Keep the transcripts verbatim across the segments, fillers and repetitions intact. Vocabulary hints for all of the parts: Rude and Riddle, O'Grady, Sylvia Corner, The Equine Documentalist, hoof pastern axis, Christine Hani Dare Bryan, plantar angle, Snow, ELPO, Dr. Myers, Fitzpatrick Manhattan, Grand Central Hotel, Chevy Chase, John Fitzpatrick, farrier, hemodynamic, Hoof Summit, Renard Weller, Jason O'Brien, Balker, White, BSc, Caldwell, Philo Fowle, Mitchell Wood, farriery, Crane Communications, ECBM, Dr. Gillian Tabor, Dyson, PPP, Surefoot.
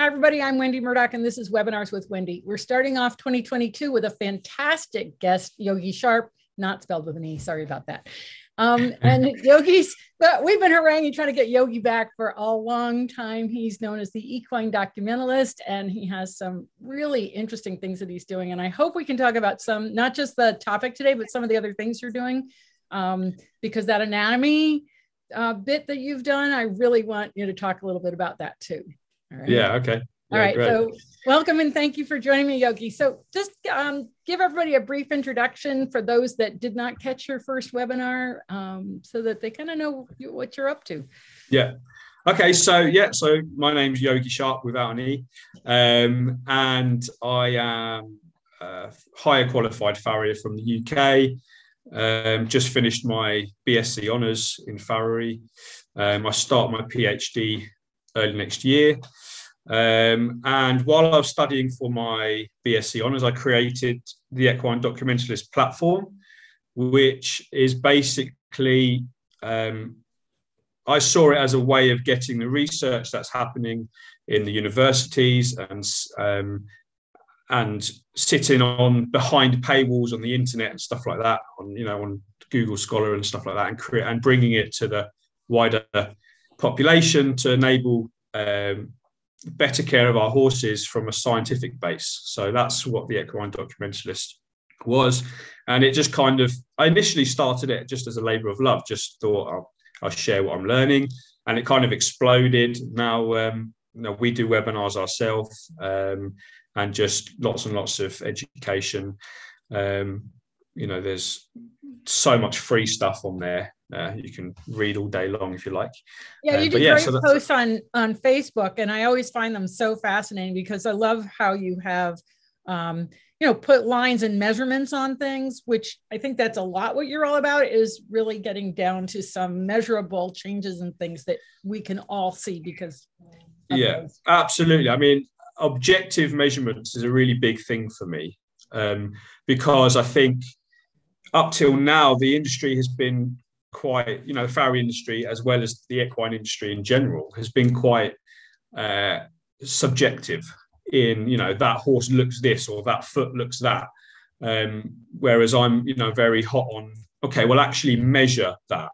Hi, everybody. I'm Wendy Murdoch, and this is Webinars with Wendy. We're starting off twenty twenty-two with a fantastic guest, Yogi Sharp, not spelled with an E. Sorry about that. Um, and Yogi's, but we've been haranguing, trying to get Yogi back for a long time. He's known as the Equine Documentalist, and he has some really interesting things that he's doing. And I hope we can talk about some, not just the topic today, but some of the other things you're doing, um, because that anatomy uh, bit that you've done, I really want you to talk a little bit about that too. All right. Yeah, okay. Yeah, all right, great. So welcome and thank you for joining me, Yogi. So just um, give everybody a brief introduction for those that did not catch your first webinar um, so that they kind of know what you're up to. Yeah, okay, so yeah, so my name's Yogi Sharp without an E, um, and I am a higher qualified farrier from the U K. Um, just finished my B S c honours in farriery. Um, I start my PhD early next year, um, and while I was studying for my B S c honours, I created the Equine Documentalist platform, which is basically, um, I saw it as a way of getting the research that's happening in the universities and um, and sitting on behind paywalls on the internet and stuff like that, on you know on Google Scholar and stuff like that, and create and bringing it to the wider population to enable um, better care of our horses from a scientific base. So that's what the Equine Documentalist was. And it just kind of, I initially started it just as a labour of love, just thought I'll, I'll share what I'm learning. And it kind of exploded. Now, um, you know, we do webinars ourselves, um, and just lots and lots of education. Um, you know, there's so much free stuff on there. Uh, you can read all day long if you like. Yeah, you do uh, yeah, great so posts on, on Facebook, and I always find them so fascinating because I love how you have, um, you know, put lines and measurements on things, which I think that's a lot what you're all about, is really getting down to some measurable changes and things that we can all see because of yeah, those. Absolutely. I mean, objective measurements is a really big thing for me um, because I think up till now, the industry has been quite, you know, the farrier industry as well as the equine industry in general has been quite uh, subjective in, you know, that horse looks this or that foot looks that. Um, whereas I'm, you know, very hot on, okay, well, actually measure that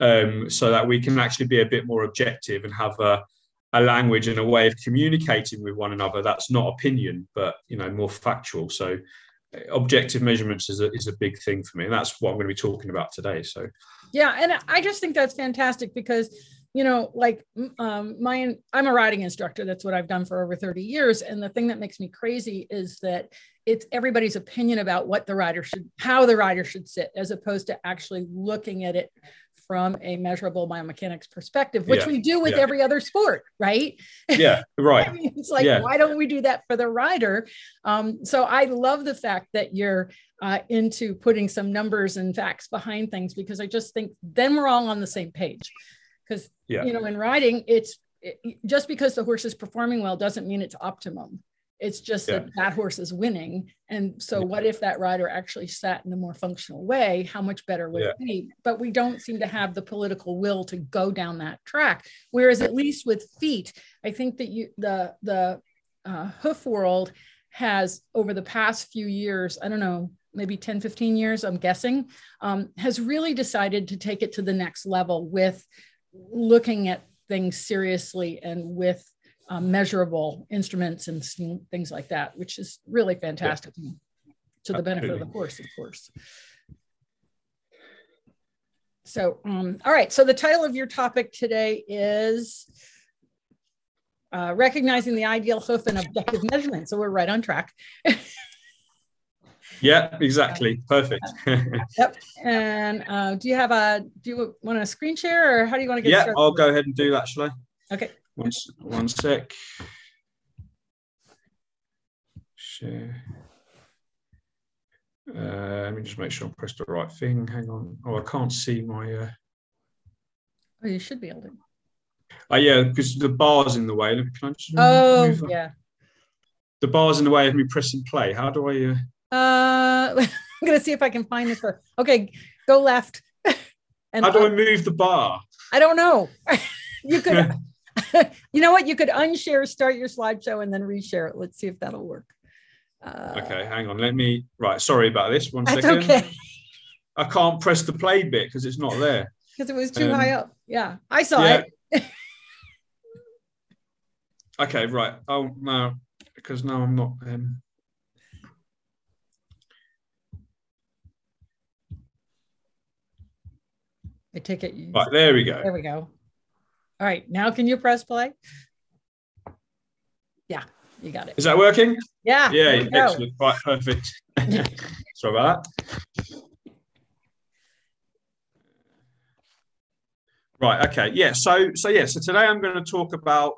um, so that we can actually be a bit more objective and have a, a language and a way of communicating with one another that's not opinion, but, you know, more factual. So objective measurements is a, is a big thing for me, and that's what I'm going to be talking about today. So yeah, and I just think that's fantastic because, you know, like um my I'm a riding instructor. That's what I've done for over thirty years, and the thing that makes me crazy is that it's everybody's opinion about what the rider should, how the rider should sit, as opposed to actually looking at it from a measurable biomechanics perspective, which yeah. we do with yeah. every other sport, right? Yeah, right. I mean, it's like, yeah. why don't we do that for the rider? Um, so I love the fact that you're uh, into putting some numbers and facts behind things, because I just think then we're all on the same page. Because, yeah. you know, in riding, it's it, just because the horse is performing well doesn't mean it's optimum. It's just yeah. that that horse is winning. And so yeah. what if that rider actually sat in a more functional way? How much better would yeah. it be? But we don't seem to have the political will to go down that track. Whereas at least with feet, I think that you the, the uh, hoof world has over the past few years, I don't know, maybe ten, fifteen years, I'm guessing, um, has really decided to take it to the next level with looking at things seriously and with Uh, measurable instruments and things like that, which is really fantastic yeah. to the Absolutely. benefit of the horse, of course. So, um, all right. So the title of your topic today is uh, Recognizing the Ideal Hoof and Objective Measurement. So we're right on track. Yeah, exactly. Perfect. Yep. And uh, do you have a, do you want to screen share, or how do you want to get yeah, started? Yeah, I'll go ahead and do that, shall I? Okay. One, one sec. Share. Uh, let me just make sure I pressed the right thing. Hang on. Oh, I can't see my. Uh... Oh, you should be able to. Oh, uh, yeah, because the bar's in the way. Can I just oh, yeah. On? The bar's in the way of me pressing play. How do I. Uh... uh I'm going to see if I can find this. One. Okay, go left. And how do I'll... I move the bar? I don't know. You could. You know what? You could unshare, start your slideshow, and then reshare it. Let's see if that'll work. Uh, okay, hang on. Let me, right, sorry about this. One that's second. Okay. I can't press the play bit because it's not there. Because it was too um, high up. Yeah, I saw yeah. it. Okay, right. Oh, no, because now I'm not... Um... I take it. Right, there we go. There we go. All right, now can you press play? Yeah, you got it. Is that working? Yeah. Yeah, excellent. Right, perfect. Sorry about that. Right, okay. Yeah, so, so yeah, so today I'm going to talk about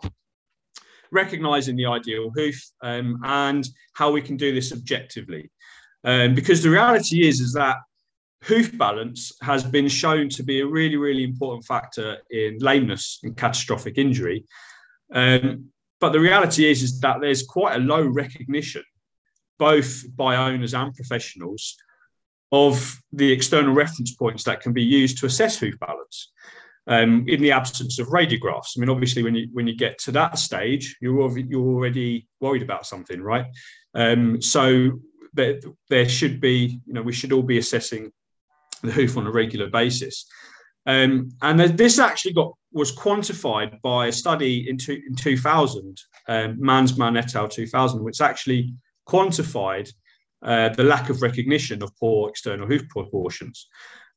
recognizing the ideal hoof um, and how we can do this objectively. Um, because the reality is, is that hoof balance has been shown to be a really, really important factor in lameness and catastrophic injury. Um, but the reality is, is that there's quite a low recognition, both by owners and professionals, of the external reference points that can be used to assess hoof balance um, in the absence of radiographs. I mean, obviously, when you when you get to that stage, you're, you're already worried about something, right? Um, so there, there should be, you know, we should all be assessing the hoof on a regular basis. Um, and this actually got was quantified by a study in, two, in two thousand, um, Mansmann et al. two thousand, which actually quantified uh, the lack of recognition of poor external hoof proportions.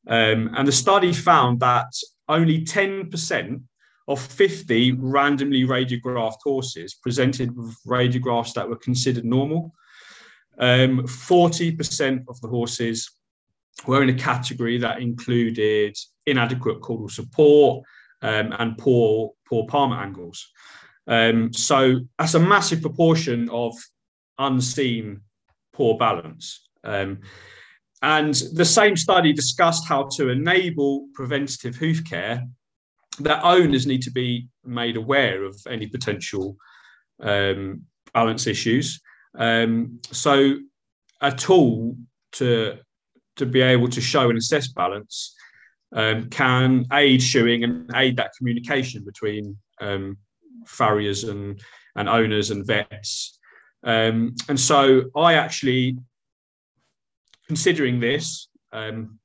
Um, and the study found that only ten percent of fifty randomly radiographed horses presented with radiographs that were considered normal. Um, forty percent of the horses were in a category that included inadequate caudal support um, and poor poor palmar angles. Um, so that's a massive proportion of unseen poor balance. Um, and the same study discussed how to enable preventative hoof care, that owners need to be made aware of any potential um, balance issues. Um, so a tool to to be able to show and assess balance um, can aid shoeing and aid that communication between um, farriers and, and owners and vets. Um, and so I actually, considering this, um,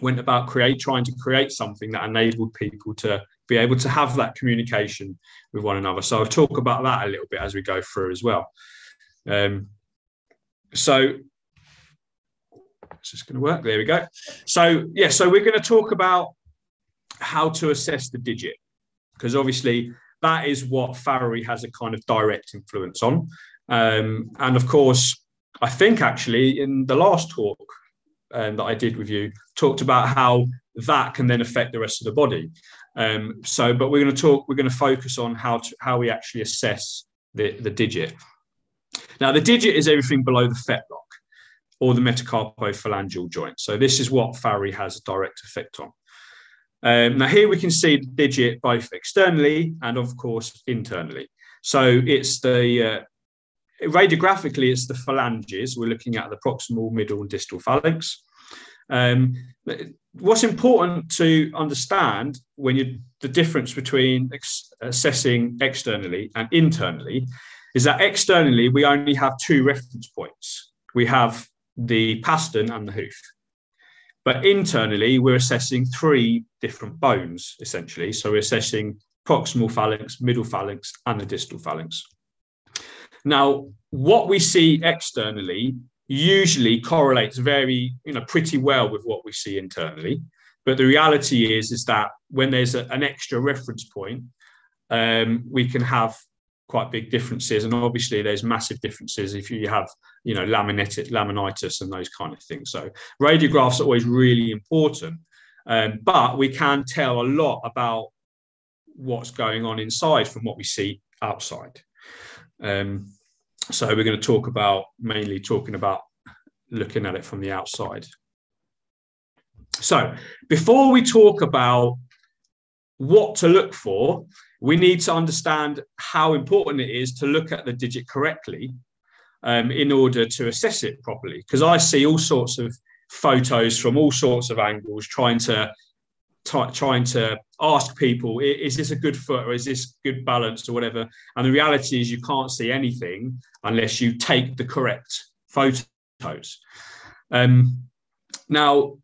went about create trying to create something that enabled people to be able to have that communication with one another. So I'll talk about that a little bit as we go through as well. Um, so... It's just going to work. There we go. So, yeah, so we're going to talk about how to assess the digit, because obviously that is what farriery has a kind of direct influence on. Um, and of course, I think actually in the last talk um, that I did with you, talked about how that can then affect the rest of the body. Um, so, but we're going to talk, we're going to focus on how to, how we actually assess the, the digit. Now, the digit is everything below the fetlock, or the metacarpophalangeal joint. So this is what farriery has a direct effect on. Um, now here we can see the digit both externally and of course internally. So it's the, uh, radiographically it's the phalanges. We're looking at the proximal, middle and distal phalanx. Um, what's important to understand when you the difference between ex- assessing externally and internally is that externally we only have two reference points. We have the pastern and the hoof. But internally, we're assessing three different bones, essentially. So we're assessing proximal phalanx, middle phalanx, and the distal phalanx. Now, what we see externally usually correlates very, you know, pretty well with what we see internally. But the reality is, is that when there's a, an extra reference point, um, we can have quite big differences, and obviously there's massive differences if you have, you know, laminitis, laminitis and those kind of things. So radiographs are always really important, um, but we can tell a lot about what's going on inside from what we see outside. Um, so we're going to talk about, mainly talking about looking at it from the outside. So before we talk about what to look for, we need to understand how important it is to look at the digit correctly um, in order to assess it properly. Because I see all sorts of photos from all sorts of angles trying to t- trying to ask people, is this a good foot or is this good balance or whatever? And the reality is you can't see anything unless you take the correct photos. Um, now,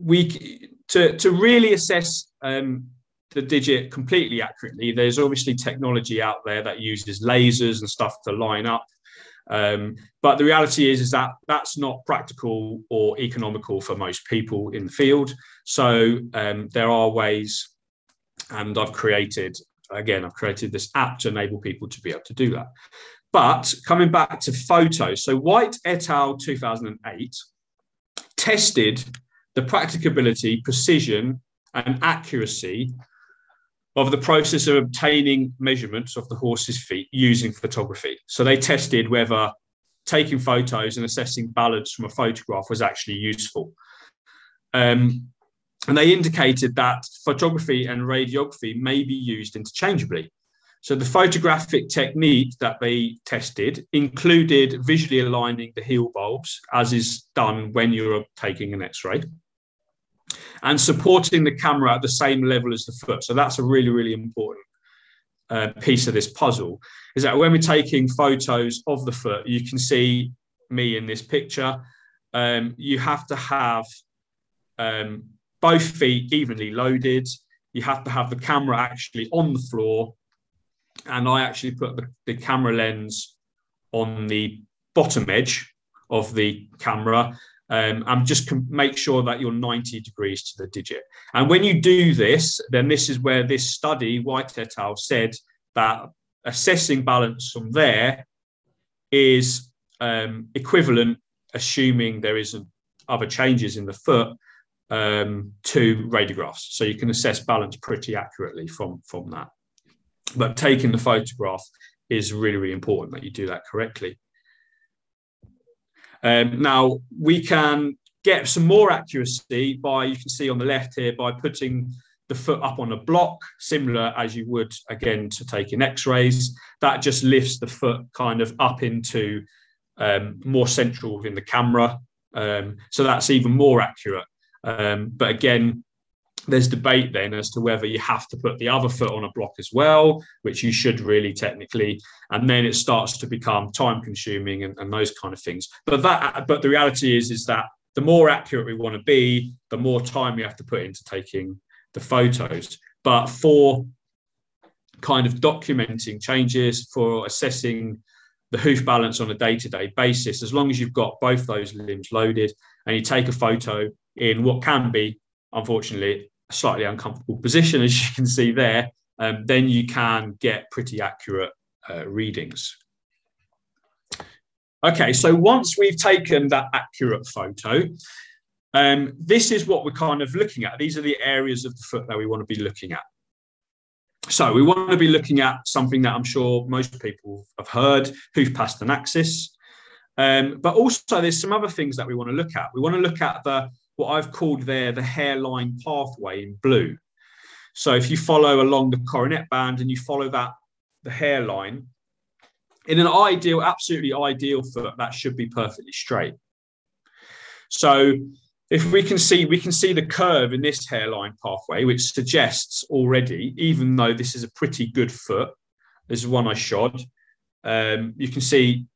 we to, to really assess um, the digit completely accurately, there's obviously technology out there that uses lasers and stuff to line up. Um, but the reality is, is that that's not practical or economical for most people in the field. So um, there are ways, and I've created, again, I've created this app to enable people to be able to do that. But coming back to photos, so White et al. two thousand eight tested the practicability, precision, and accuracy of the process of obtaining measurements of the horse's feet using photography. So they tested whether taking photos and assessing balance from a photograph was actually useful. Um, and they indicated that photography and radiography may be used interchangeably. So the photographic technique that they tested included visually aligning the heel bulbs, as is done when you're taking an X-ray, and supporting the camera at the same level as the foot. So that's a really, really important uh, piece of this puzzle, is that when we're taking photos of the foot, you can see me in this picture. Um, you have to have um, both feet evenly loaded. You have to have the camera actually on the floor. And I actually put the, the camera lens on the bottom edge of the camera. Um, and just make sure that you're ninety degrees to the digit. And when you do this, then this is where this study, White et al., said that assessing balance from there is um, equivalent, assuming there isn't other changes in the foot, um, to radiographs. So you can assess balance pretty accurately from, from that. But taking the photograph is really, really important that you do that correctly. Um, now, we can get some more accuracy by, you can see on the left here, by putting the foot up on a block, similar as you would, again, to taking X-rays. That just lifts the foot kind of up into um, more central within the camera. Um, so that's even more accurate. Um, but again, there's debate then as to whether you have to put the other foot on a block as well, which you should really technically, and then it starts to become time consuming and, and those kind of things. But that, but the reality is, is that the more accurate we want to be, the more time we have to put into taking the photos. But for kind of documenting changes, for assessing the hoof balance on a day-to-day basis, as long as you've got both those limbs loaded and you take a photo in what can be, unfortunately, a slightly uncomfortable position, as you can see there, um, then you can get pretty accurate uh, readings. Okay, so once we've taken that accurate photo, um, this is what we're kind of looking at. These are the areas of the foot that we want to be looking at. So we want to be looking at something that I'm sure most people have heard, hoof pastern axis. Um, but also there's some other things that we want to look at. We want to look at the what I've called there the hairline pathway in blue. So if you follow along the coronet band and you follow that, the hairline, in an ideal, absolutely ideal foot, that should be perfectly straight. So if we can see, we can see the curve in this hairline pathway, which suggests already, even though this is a pretty good foot, this is one I shod, um, you can see,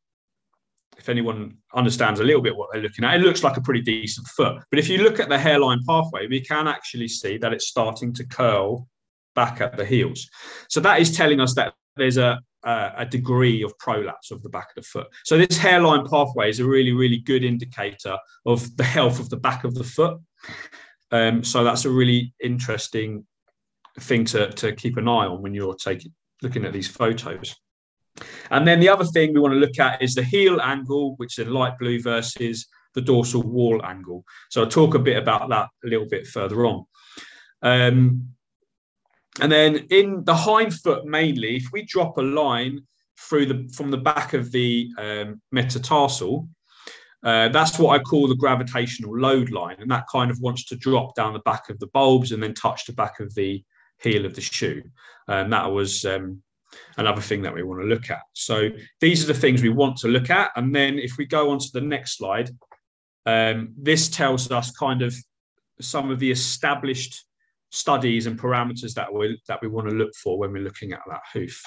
if anyone understands a little bit what they're looking at, it looks like a pretty decent foot. But if you look at the hairline pathway, we can actually see that it's starting to curl back at the heels. So that is telling us that there's a, a degree of prolapse of the back of the foot. So this hairline pathway is a really, really good indicator of the health of the back of the foot. Um, so that's a really interesting thing to, to keep an eye on when you're taking looking at these photos. And then the other thing we want to look at is the heel angle, which is in light blue, versus the dorsal wall angle. So I'll talk a bit about that a little bit further on. Um, and then in the hind foot mainly, if we drop a line through the from the back of the um, metatarsal, uh, that's what I call the gravitational load line. And that kind of wants to drop down the back of the bulbs and then touch the back of the heel of the shoe. And that was... Um, another thing that we want to look at. So these are the things we want to look at. And then if we go on to the next slide, um, this tells us kind of some of the established studies and parameters that we that we want to look for when we're looking at that hoof.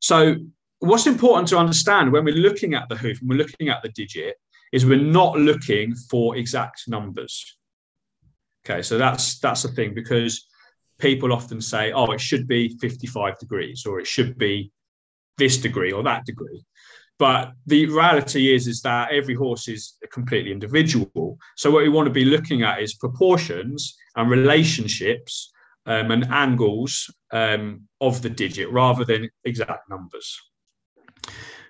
So what's important to understand when we're looking at the hoof and we're looking at the digit is we're not looking for exact numbers. Okay, so that's that's the thing, because people often say, oh, it should be fifty-five degrees, or it should be this degree or that degree. But the reality is, is that every horse is completely individual. So what we want to be looking at is proportions and relationships um, and angles um, of the digit rather than exact numbers.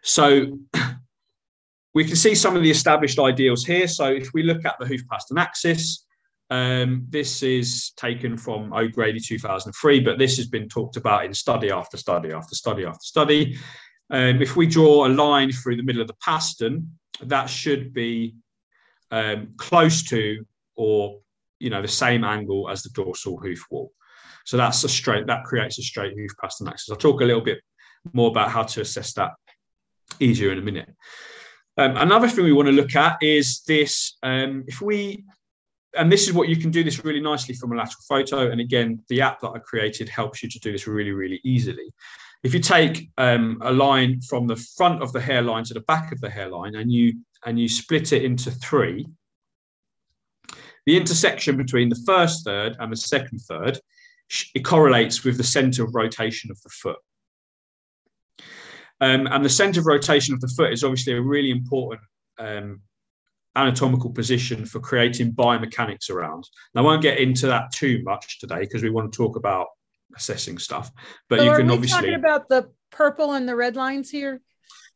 So we can see some of the established ideals here. So if we look at the hoof pastern axis, um, this is taken from O'Grady two thousand three, but this has been talked about in study after study after study after study. Um, if we draw a line through the middle of the pastern, that should be um, close to, or you know, the same angle as the dorsal hoof wall. So that's a straight. That creates a straight hoof pastern axis. I'll talk a little bit more about how to assess that easier in a minute. Um, another thing we want to look at is this. Um, if we, and this is what you can do this really nicely from a lateral photo. And again, the app that I created helps you to do this really, really easily. If you take um, a line from the front of the hairline to the back of the hairline and you and you split it into three, the intersection between the first third and the second third, it correlates with the centre of rotation of the foot. Um, and the centre of rotation of the foot is obviously a really important um, anatomical position for creating biomechanics around. Now, I won't get into that too much today because we want to talk about assessing stuff, but so you can obviously talking about the purple and the red lines here.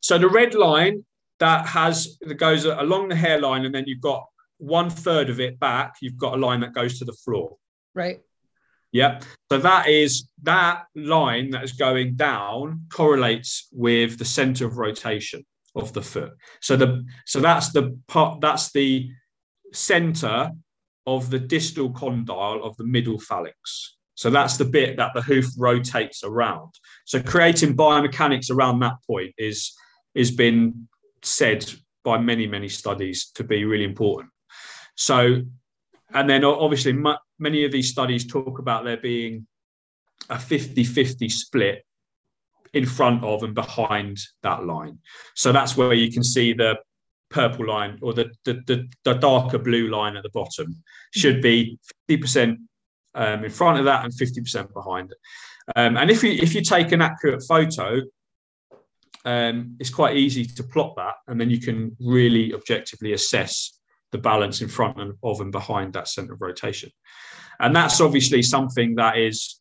So the red line that has that goes along the hairline, and then you've got one third of it back. You've got a line that goes to the floor, right? Yeah. So that is that line that is going down correlates with the center of rotation of the foot. So the so that's the part that's the center of the distal condyle of the middle phalanx. So that's the bit that the hoof rotates around. So creating biomechanics around that point is is been said by many, many studies to be really important. So, and then obviously m- many of these studies talk about there being a fifty-fifty split in front of and behind that line. So that's where you can see the purple line, or the, the, the, the darker blue line at the bottom should be fifty percent Um, in front of that and fifty percent behind it. Um, and if you if you take an accurate photo, um, it's quite easy to plot that, and then you can really objectively assess the balance in front of and behind that centre of rotation. And that's obviously something that is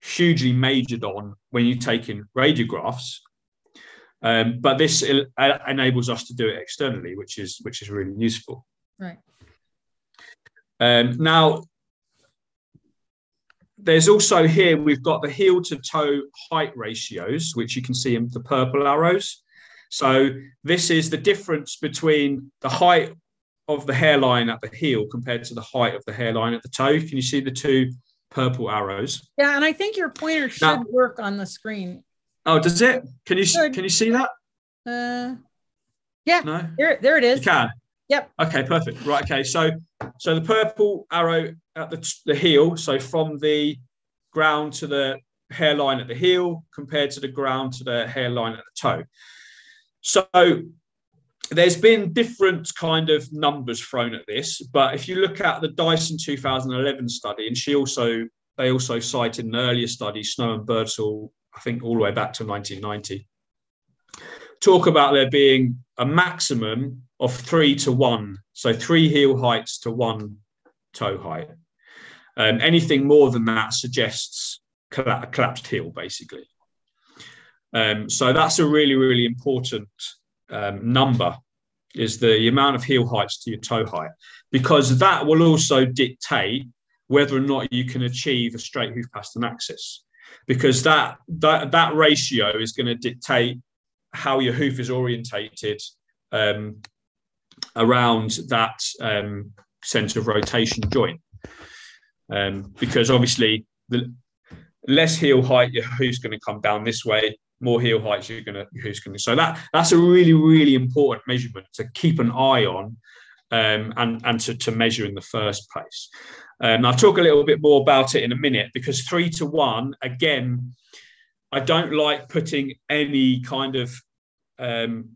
hugely majored on when you're taking radiographs. Um, but this enables us to do it externally, which is which is really useful. Right. Um, now. There's also here, we've got the heel to toe height ratios, which you can see in the purple arrows. So this is the difference between the height of the hairline at the heel compared to the height of the hairline at the toe. Can you see the two purple arrows? Yeah, and I think your pointer should now work on the screen. Oh, does it? Can you can you see that? Uh, yeah, no? there, there it is. You can? Yep. Okay, perfect. Right, okay, so so the purple arrow at the, the heel, so from the ground to the hairline at the heel compared to the ground to the hairline at the toe. So there's been different kind of numbers thrown at this, but if you look at the Dyson two thousand eleven study, and she also they also cited an earlier study, Snow and Birdsall, I think all the way back to nineteen ninety, talk about there being a maximum of three to one, so three heel heights to one toe height. Um, anything more than that suggests colla- a collapsed heel, basically. Um, so that's a really, really important um, number, is the amount of heel heights to your toe height, because that will also dictate whether or not you can achieve a straight hoof pastern axis, because that that that ratio is going to dictate how your hoof is orientated um around that um center of rotation joint, um because obviously the less heel height your hoof's going to come down this way, more heel heights you're going to your hoof's going to so that that's a really, really important measurement to keep an eye on um, and, and to, to measure in the first place. Um, I'll talk a little bit more about it in a minute, because three to one, again, I don't like putting any kind of um,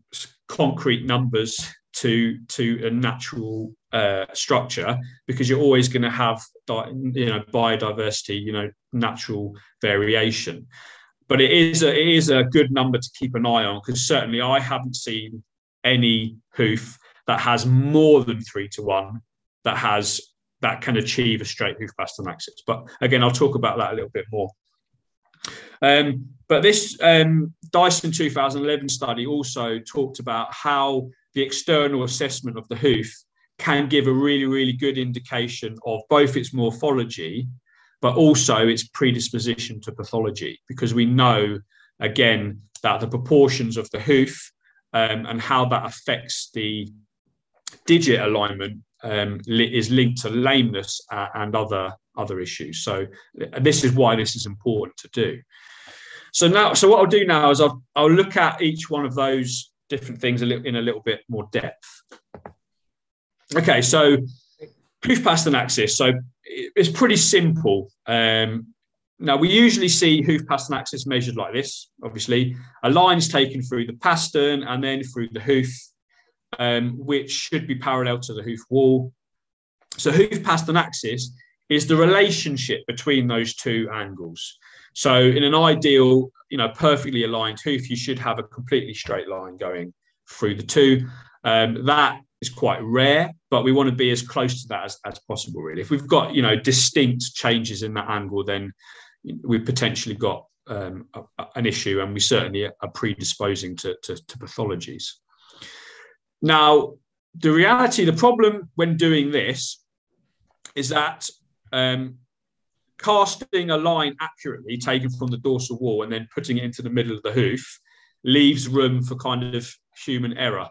concrete numbers to to a natural uh, structure, because you're always going to have di- you know biodiversity, you know natural variation. But it is a, it is a good number to keep an eye on, because certainly I haven't seen any hoof that has more than three to one that has that can achieve a straight hoof pastern axis. But again, I'll talk about that a little bit more. Um, but this um, Dyson two thousand eleven study also talked about how the external assessment of the hoof can give a really, really good indication of both its morphology, but also its predisposition to pathology, because we know, again, that the proportions of the hoof um, and how that affects the digit alignment um, is linked to lameness and other other issues. So this is why this is important to do. So now, so what I'll do now is I'll, I'll look at each one of those different things a little, in a little bit more depth. Okay, so hoof pastern axis. So it's pretty simple. Um, now we usually see hoof pastern axis measured like this. Obviously, a line's taken through the pastern and then through the hoof, um, which should be parallel to the hoof wall. So hoof pastern axis is the relationship between those two angles. So in an ideal, you know, perfectly aligned hoof, you should have a completely straight line going through the two. Um, that is quite rare, but we want to be as close to that as, as possible, really. If we've got, you know, distinct changes in that angle, then we've potentially got um, a, an issue, and we certainly are predisposing to, to, to pathologies. Now, the reality, the problem when doing this is that um, casting a line accurately taken from the dorsal wall and then putting it into the middle of the hoof leaves room for kind of human error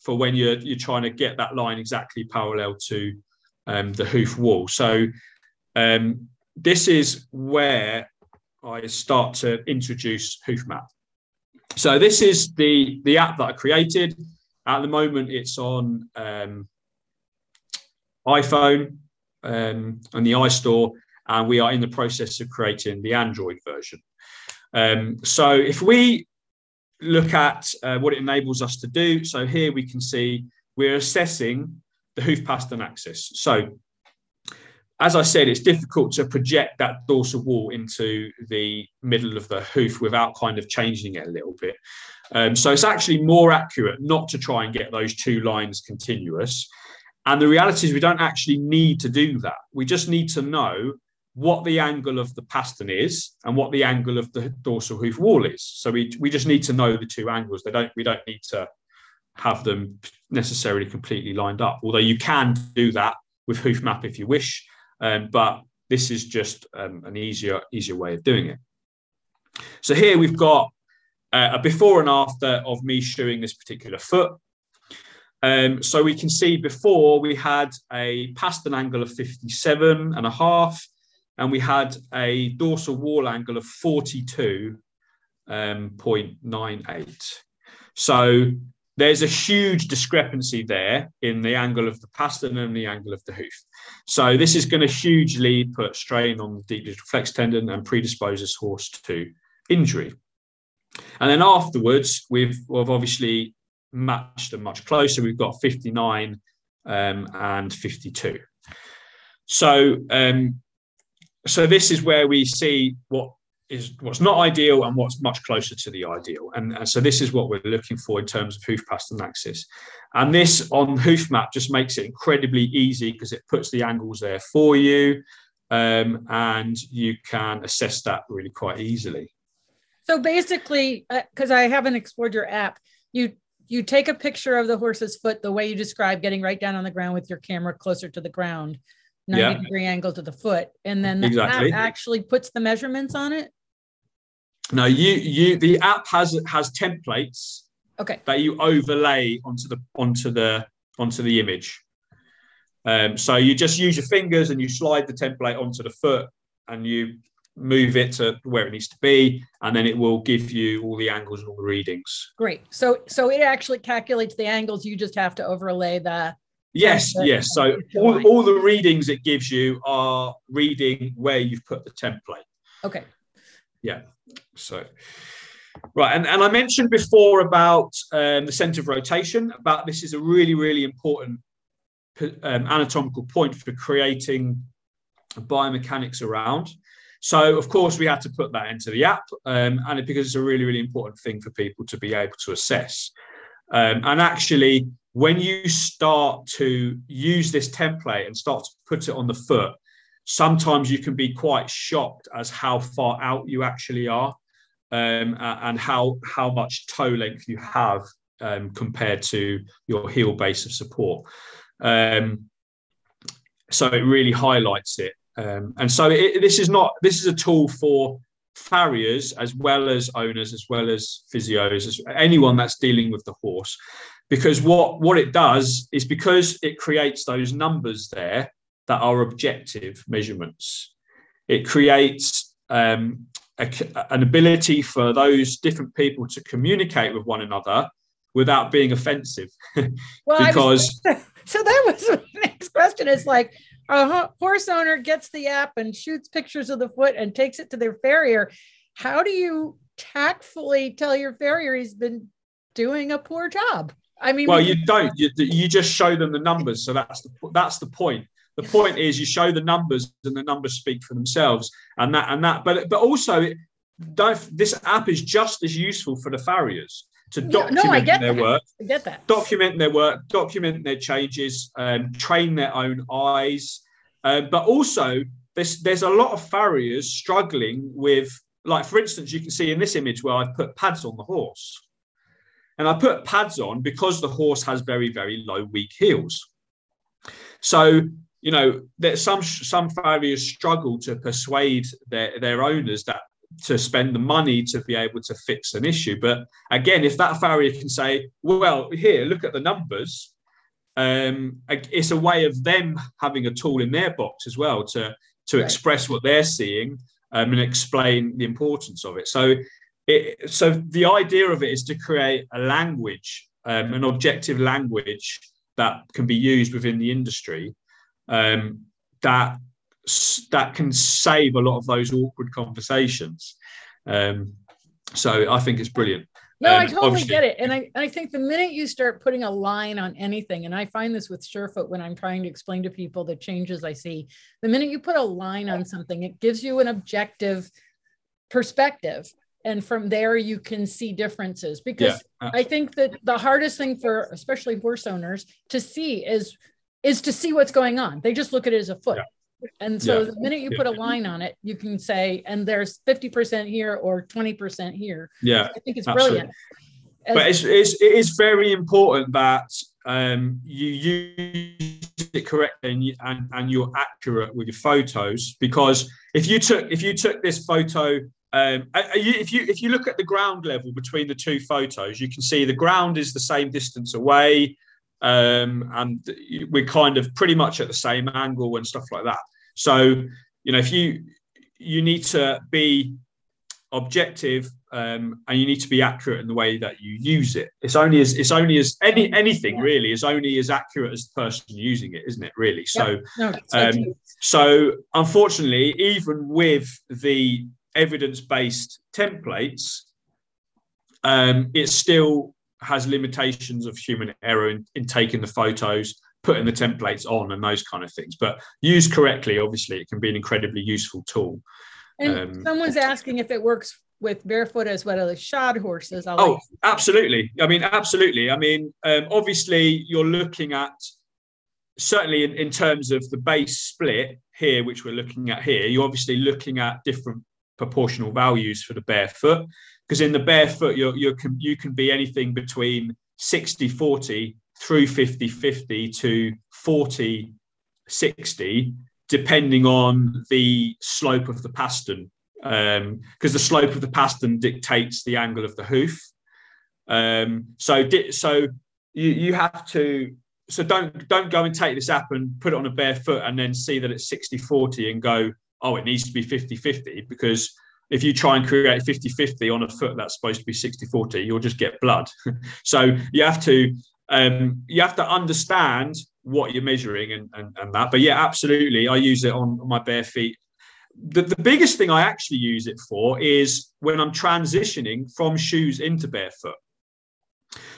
for when you're you're trying to get that line exactly parallel to um, the hoof wall. So um, this is where I start to introduce Hoofmap. So this is the, the app that I created. At the moment, it's on um, iPhone um, and the iStore. And we are in the process of creating the Android version. Um, so if we look at uh, what it enables us to do, so here we can see we're assessing the hoof pastern axis. So as I said, it's difficult to project that dorsal wall into the middle of the hoof without kind of changing it a little bit. Um, so it's actually more accurate not to try and get those two lines continuous. And the reality is we don't actually need to do that. We just need to know what the angle of the pastern is and what the angle of the dorsal hoof wall is. So we, we just need to know the two angles. They don't, we don't need to have them necessarily completely lined up, although you can do that with Hoofmap if you wish, um, but this is just um, an easier, easier way of doing it. So here we've got uh, a before and after of me shoeing this particular foot. Um, so we can see before we had a pastern angle of fifty-seven and a half, and we had a dorsal wall angle of forty-two point nine eight. Um, so there's a huge discrepancy there in the angle of the pastern and the angle of the hoof. So this is going to hugely put strain on the deep digital flex tendon and predispose this horse to injury. And then afterwards, we've, we've obviously matched and much closer. We've got fifty-nine um, and fifty-two. So, um, so this is where we see what is what's not ideal and what's much closer to the ideal. And, and so this is what we're looking for in terms of hoof pastern axis. And this on Hoofmap just makes it incredibly easy because it puts the angles there for you, um, and you can assess that really quite easily. So basically, because uh, I haven't explored your app, you You take a picture of the horse's foot the way you describe, getting right down on the ground with your camera closer to the ground, ninety degree yeah. angle to the foot. And then the exactly. app actually puts the measurements on it? No, you you the app has has templates okay. that you overlay onto the onto the onto the image. Um, so you just use your fingers and you slide the template onto the foot and you move it to where it needs to be, and then it will give you all the angles and all the readings. Great. So so it actually calculates the angles. You just have to overlay the Yes, yes. So all, all the readings it gives you are reading where you've put the template. Okay. Yeah. So, right. And, and I mentioned before about um, the centre of rotation, about this is a really, really important um, anatomical point for creating biomechanics around. So, of course, we had to put that into the app, um, and it, because it's a really, really important thing for people to be able to assess. Um, and actually, when you start to use this template and start to put it on the foot, sometimes you can be quite shocked as how far out you actually are, um, and how, how much toe length you have um, compared to your heel base of support. Um, so it really highlights it. Um, and so it, this is not, this is a tool for farriers as well as owners, as well as physios, as anyone that's dealing with the horse. Because what, what it does is, because it creates those numbers there that are objective measurements, it creates um, a, an ability for those different people to communicate with one another without being offensive. Well, because I was, so that was the next question. It's like, a horse owner gets the app and shoots pictures of the foot and takes it to their farrier. How do you tactfully tell your farrier he's been doing a poor job? I mean, well, you don't. You, you just show them the numbers. So that's the that's the point. The point is you show the numbers, and the numbers speak for themselves. And that and that. But but also, it, don't, this app is just as useful for the farriers to document no, I get their that. work, I get that. document their work, document their changes, um, train their own eyes. Uh, but also, there's, there's a lot of farriers struggling with, like, for instance, you can see in this image where I've put pads on the horse. And I put pads on because the horse has very, very low, weak heels. So, you know, there's some some farriers struggle to persuade their, their owners that to spend the money to be able to fix an issue. But again, if that farrier can say, well, here, look at the numbers, um, it's a way of them having a tool in their box as well to, to right. express what they're seeing um, and explain the importance of it. So it, so the idea of it is to create a language, um, an objective language that can be used within the industry um, that that can save a lot of those awkward conversations. Um, so I think it's brilliant. No, um, I totally obviously. get it. And I, I think the minute you start putting a line on anything, and I find this with Surefoot when I'm trying to explain to people the changes I see, the minute you put a line on something, it gives you an objective perspective. And from there, you can see differences. Because yeah, I think that the hardest thing for especially horse owners to see is, is to see what's going on. They just look at it as a foot. Yeah. And so yeah. the minute you put a line on it, you can say, and there's fifty percent here or twenty percent here. Yeah, I think it's absolutely. brilliant. As but it's, it's, it is very important that um, you use it correctly and, you, and and you're accurate with your photos, because if you took if you took this photo, um, if you if you look at the ground level between the two photos, you can see the ground is the same distance away, um, and we're kind of pretty much at the same angle and stuff like that. So, you know, if you you need to be objective um, and you need to be accurate in the way that you use it. It's only as it's only as any anything really is only as accurate as the person using it, isn't it? Really. So, yeah. no, um, so unfortunately, even with the evidence-based templates, um, it still has limitations of human error in, in taking the photos, putting the templates on and those kind of things. But used correctly, obviously, it can be an incredibly useful tool. And um, someone's asking if it works with barefoot as well as shod horses. I oh, like absolutely. I mean, absolutely. I mean, um, obviously, you're looking at, certainly in, in terms of the base split here, which we're looking at here, you're obviously looking at different proportional values for the barefoot. Because in the barefoot, you're, you're, you can be anything between sixty forty through fifty fifty to forty sixty, depending on the slope of the pastern, because um, the slope of the pastern dictates the angle of the hoof. Um, so di- so you, you have to, so don't don't go and take this app and put it on a barefoot and then see that it's sixty forty and go, oh, it needs to be fifty fifty, because if you try and create fifty fifty on a foot that's supposed to be sixty forty, you'll just get blood. So you have to, Um, you have to understand what you're measuring and, and, and that. But yeah, absolutely. I use it on my bare feet. The, the biggest thing I actually use it for is when I'm transitioning from shoes into barefoot.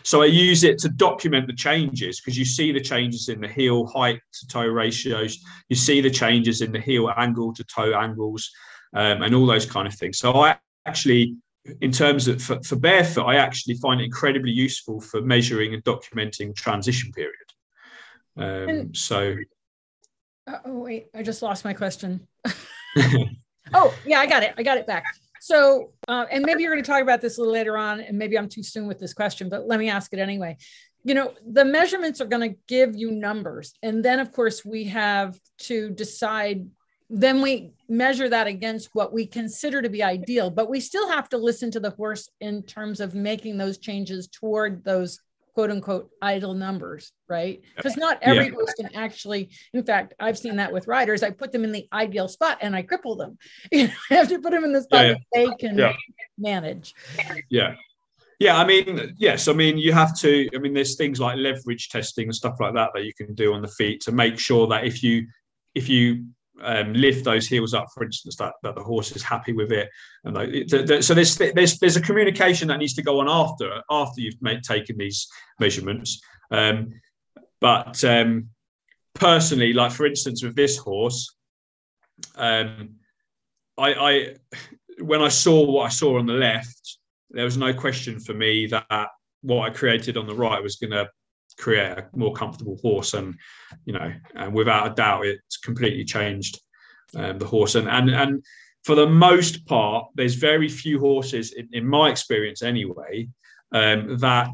So I use it to document the changes, because you see the changes in the heel height to toe ratios. You see the changes in the heel angle to toe angles, um, and all those kind of things. So I actually, in terms of for, for barefoot, I actually find it incredibly useful for measuring and documenting transition period. Um, so. Oh, wait, I just lost my question. Oh, yeah, I got it. I got it back. So, uh, and maybe you're going to talk about this a little later on, and maybe I'm too soon with this question, but let me ask it anyway. You know, the measurements are going to give you numbers. And then, of course, we have to decide, then we measure that against what we consider to be ideal, but we still have to listen to the horse in terms of making those changes toward those quote unquote idle numbers, right? Because not every yeah. horse can actually, in fact, I've seen that with riders. I put them in the ideal spot and I cripple them. You know, I have to put them in the spot yeah, yeah. that they can yeah. manage. Yeah. Yeah. I mean, yes. I mean, you have to, I mean, there's things like leverage testing and stuff like that, that you can do on the feet to make sure that if you, if you um, lift those heels up, for instance, that, that the horse is happy with it. And like, it, the, so there's, there's, there's a communication that needs to go on after, after you've made, taken these measurements. Um, but um, personally, like for instance, with this horse, um, I, I, when I saw what I saw on the left, there was no question for me that what I created on the right was going to create a more comfortable horse, and you know, and without a doubt, it's completely changed um, the horse. And and and for the most part, there's very few horses, in, in my experience anyway, um, that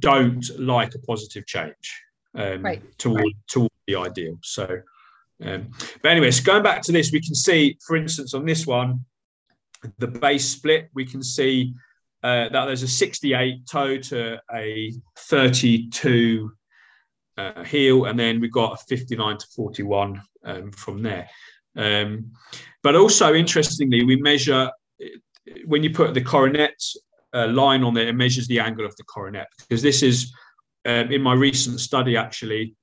don't like a positive change um, right. toward right. toward the ideal. So, um, but anyways, going back to this, we can see, for instance, on this one, the base split, we can see. Uh, that there's a sixty-eight toe to a thirty-two uh, heel, and then we've got a fifty-nine to forty-one um, from there. Um, but also, interestingly, we measure, when you put the coronet uh, line on there, it measures the angle of the coronet, because this is, um, in my recent study, actually,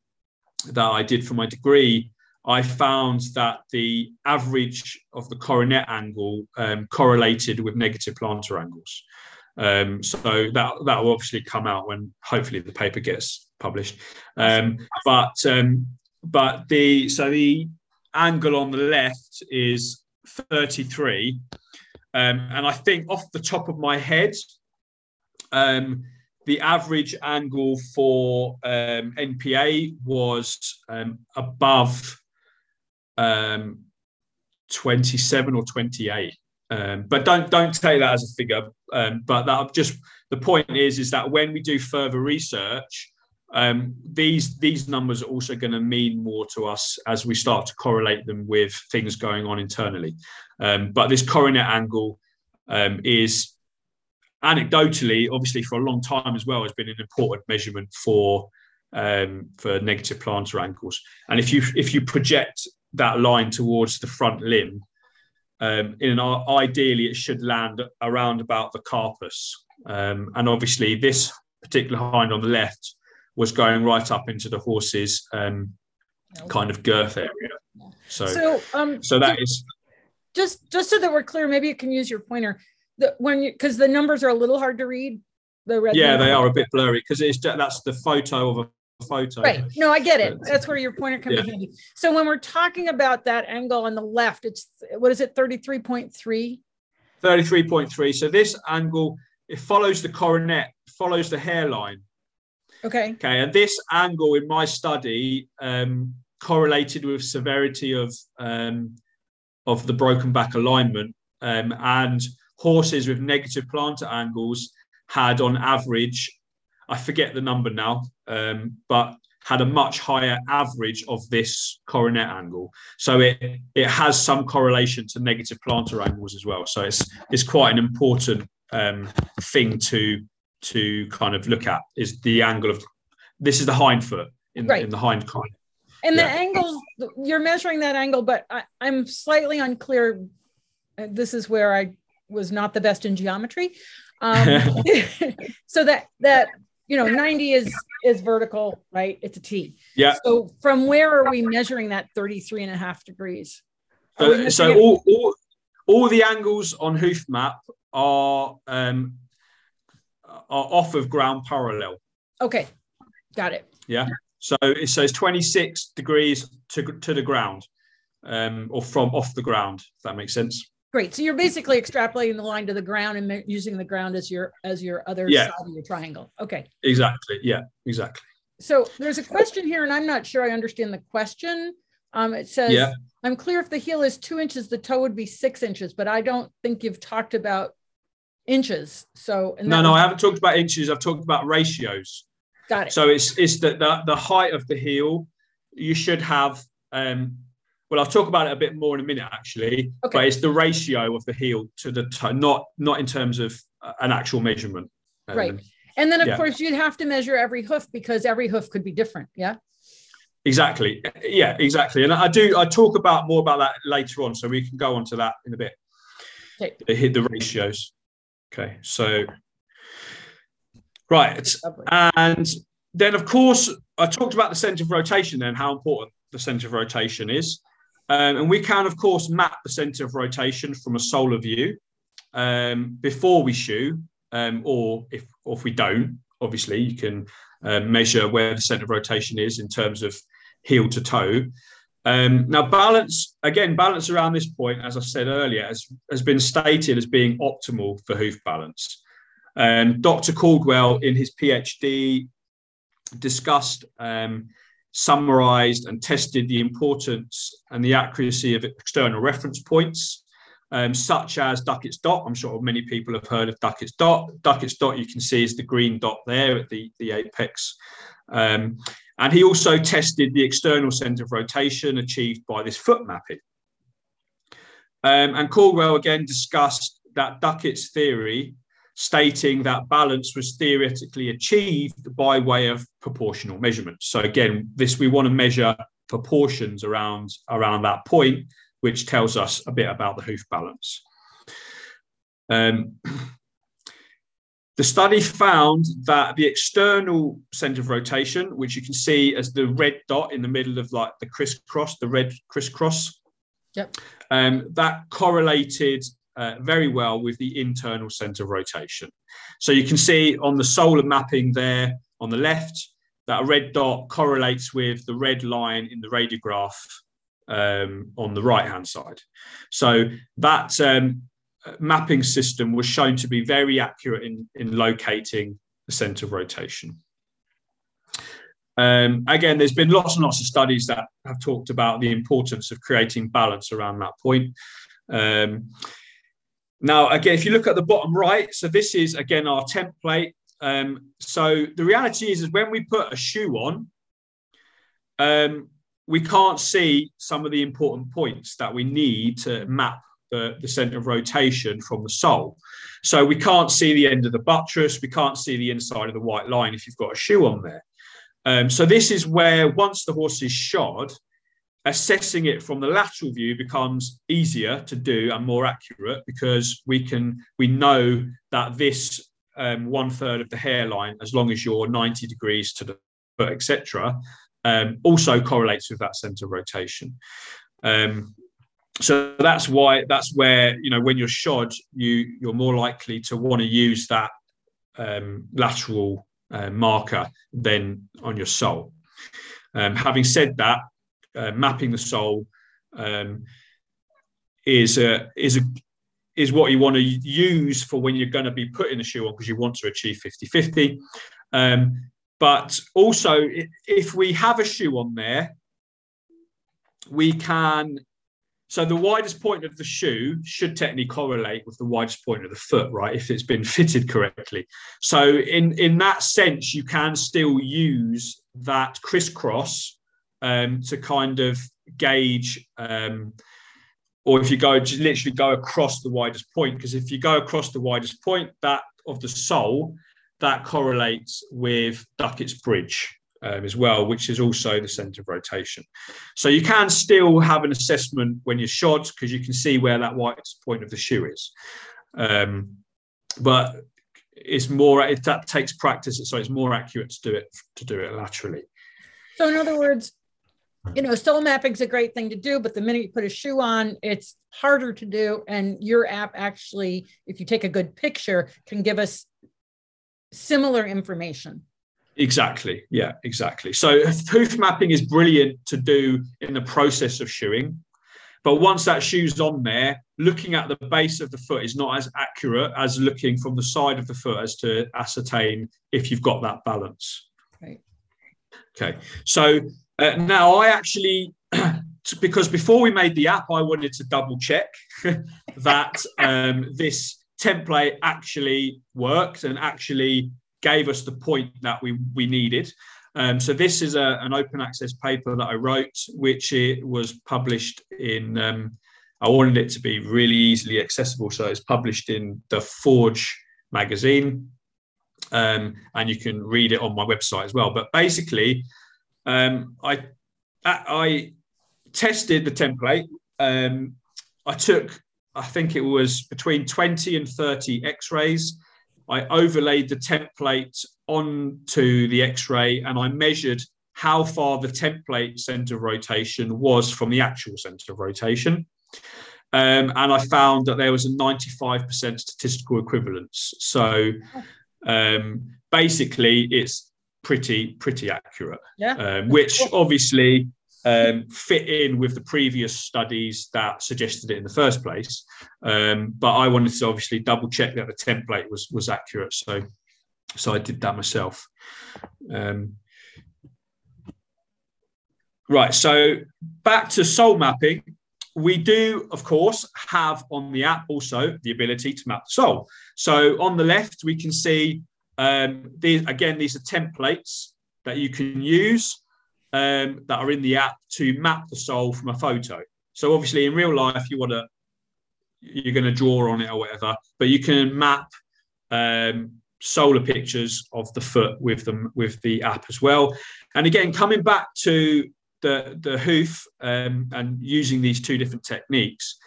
that I did for my degree, I found that the average of the coronet angle um, correlated with negative plantar angles. Um, so that that will obviously come out when hopefully the paper gets published. Um, but um, but the so the angle on the left is thirty-three, um, and I think off the top of my head, um, the average angle for um, N P A was um, above. Um, twenty-seven or twenty-eight, um, but don't don't take that as a figure. Um, but that just the point is is that when we do further research, um, these these numbers are also going to mean more to us as we start to correlate them with things going on internally. Um, but this coronet angle um, is anecdotally, obviously, for a long time as well, has been an important measurement for um, for negative plantar angles. And if you if you project that line towards the front limb, um, in an, ideally it should land around about the carpus. Um, and obviously this particular hind on the left was going right up into the horse's um, kind of girth area. So, so, um, so that is just, just so that we're clear, maybe you can use your pointer the, when you, cause the numbers are a little hard to read. The red yeah, number. They are a bit blurry because it's that's the photo of a, photo. Right. No, I get it. That's where your pointer comes in. Yeah. So when we're talking about that angle on the left, it's, what is it? thirty-three point three? thirty-three point three. So this angle, it follows the coronet, follows the hairline. Okay. Okay. And this angle in my study um, correlated with severity of, um, of the broken back alignment, um, and horses with negative plantar angles had on average, I forget the number now, um, but had a much higher average of this coronet angle. So it it has some correlation to negative plantar angles as well. So it's it's quite an important um, thing to to kind of look at, is the angle of, this is the hind foot in, right. in the hind kind. And yeah. the angles, you're measuring that angle, but I, I'm slightly unclear. This is where I was not the best in geometry. Um, so that that you know, ninety is, is vertical, right? It's a T. Yeah. So from where are we measuring that thirty-three and a half degrees? So, so all, all, all the angles on Hoofmap are, um, are off of ground parallel. Okay. Got it. Yeah. So it says twenty-six degrees to, to the ground, um, or from off the ground, if that makes sense. Great. So you're basically extrapolating the line to the ground and using the ground as your as your other yeah. side of your triangle. Okay. Exactly. Yeah, exactly. So there's a question here, and I'm not sure I understand the question. Um, it says, yeah. I'm clear if the heel is two inches, the toe would be six inches, but I don't think you've talked about inches. So and No, no, I haven't talked about inches. I've talked about ratios. Got it. So it's it's the, the, the height of the heel. You should have... Um, Well, I'll talk about it a bit more in a minute, actually. Okay. But it's the ratio of the heel to the toe, not not in terms of an actual measurement. Um, right. And then, of yeah. course, you'd have to measure every hoof because every hoof could be different. Yeah. Exactly. Yeah, exactly. And I do. I talk about more about that later on, so we can go on to that in a bit. Okay. The, the ratios. Okay. So. Right, and then of course I talked about the centre of rotation. Then how important the centre of rotation is. Um, and we can, of course, map the centre of rotation from a solar view um, before we shoe, um, or if or if we don't, obviously, you can uh, measure where the centre of rotation is in terms of heel to toe. Um, now, balance, again, balance around this point, as I said earlier, has, has been stated as being optimal for hoof balance. Um, Doctor Caldwell, in his PhD, discussed... Um, summarized and tested the importance and the accuracy of external reference points, um, such as Duckett's dot. I'm sure many people have heard of Duckett's dot. Duckett's dot, you can see, is the green dot there at the, the apex. Um, and he also tested the external centre of rotation achieved by this foot mapping. Um, and Caldwell again discussed that Duckett's theory, stating that balance was theoretically achieved by way of proportional measurement. So again, this we want to measure proportions around, around that point, which tells us a bit about the hoof balance. Um, the study found that the external centre of rotation, which you can see as the red dot in the middle of like the crisscross, the red crisscross, yep. um, that correlated Uh, very well with the internal centre of rotation. So you can see on the solar mapping there on the left that a red dot correlates with the red line in the radiograph um, on the right-hand side. So that um, mapping system was shown to be very accurate in, in locating the centre of rotation. Um, again, there's been lots and lots of studies that have talked about the importance of creating balance around that point. Um, Now, again, if you look at the bottom right, so this is, again, our template. Um, so the reality is, is when we put a shoe on, um, we can't see some of the important points that we need to map the, the centre of rotation from the sole. So we can't see the end of the buttress. We can't see the inside of the white line if you've got a shoe on there. Um, so this is where once the horse is shod, assessing it from the lateral view becomes easier to do and more accurate because we can we know that this um, one third of the hairline, as long as you're ninety degrees to the foot, et cetera, um, also correlates with that centre of rotation. Um, so that's why that's where you know when you're shod, you you're more likely to want to use that um, lateral uh, marker than on your sole. Um, having said that. Uh, mapping the sole um, is uh, is a, is what you want to use for when you're going to be putting the shoe on because you want to achieve fifty-fifty. Um, but also, if we have a shoe on there, we can... So the widest point of the shoe should technically correlate with the widest point of the foot, right, if it's been fitted correctly. So in, in that sense, you can still use that crisscross Um, to kind of gauge, um, or if you go just literally go across the widest point, because if you go across the widest point that of the sole, that correlates with Duckett's bridge um, as well, which is also the centre of rotation. So you can still have an assessment when you're shod because you can see where that widest point of the shoe is. Um, but it's more, it, that takes practice, so it's more accurate to do it to do it laterally. So in other words, you know, sole mapping's a great thing to do, but the minute you put a shoe on, it's harder to do. And your app actually, if you take a good picture, can give us similar information. Exactly. Yeah, exactly. So hoof mapping is brilliant to do in the process of shoeing. But once that shoe's on there, looking at the base of the foot is not as accurate as looking from the side of the foot as to ascertain if you've got that balance. Right. Okay. So uh, now I actually, because before we made the app, I wanted to double check that um, this template actually worked and actually gave us the point that we, we needed. Um, so this is a, an open access paper that I wrote, which it was published in, um, I wanted it to be really easily accessible. So it's published in the Forge magazine, um, and you can read it on my website as well. But basically, um, I, I tested the template. Um, I took, I think it was between twenty and thirty x-rays. I overlaid the template onto the x-ray and I measured how far the template centre of rotation was from the actual centre of rotation. Um, and I found that there was a ninety-five percent statistical equivalence. So um, basically it's pretty, pretty accurate, yeah. um, which obviously um, fit in with the previous studies that suggested it in the first place. Um, but I wanted to obviously double check that the template was, was accurate. So So I did that myself. Um, right, so back to sole mapping. We do, of course, have on the app also the ability to map the sole. So on the left, we can see, um, these, again, these are templates that you can use um, that are in the app to map the sole from a photo. So obviously in real life, you want to, you're going to draw on it or whatever, but you can map um solar pictures of the foot with them with the app as well. And again, coming back to the the hoof um, and using these two different techniques,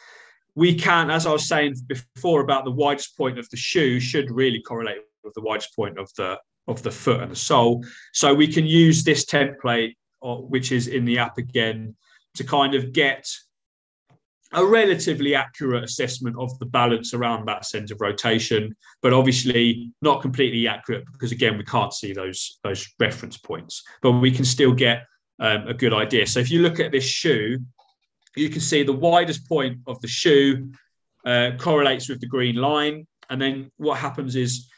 we can, as I was saying before about the widest point of the shoe should really correlate with the widest point of the of the foot and the sole. So we can use this template, or, which is in the app again, to kind of get a relatively accurate assessment of the balance around that centre of rotation, but obviously not completely accurate because, again, we can't see those, those reference points, but we can still get um, a good idea. So if you look at this shoe, you can see the widest point of the shoe uh, correlates with the green line. And then what happens is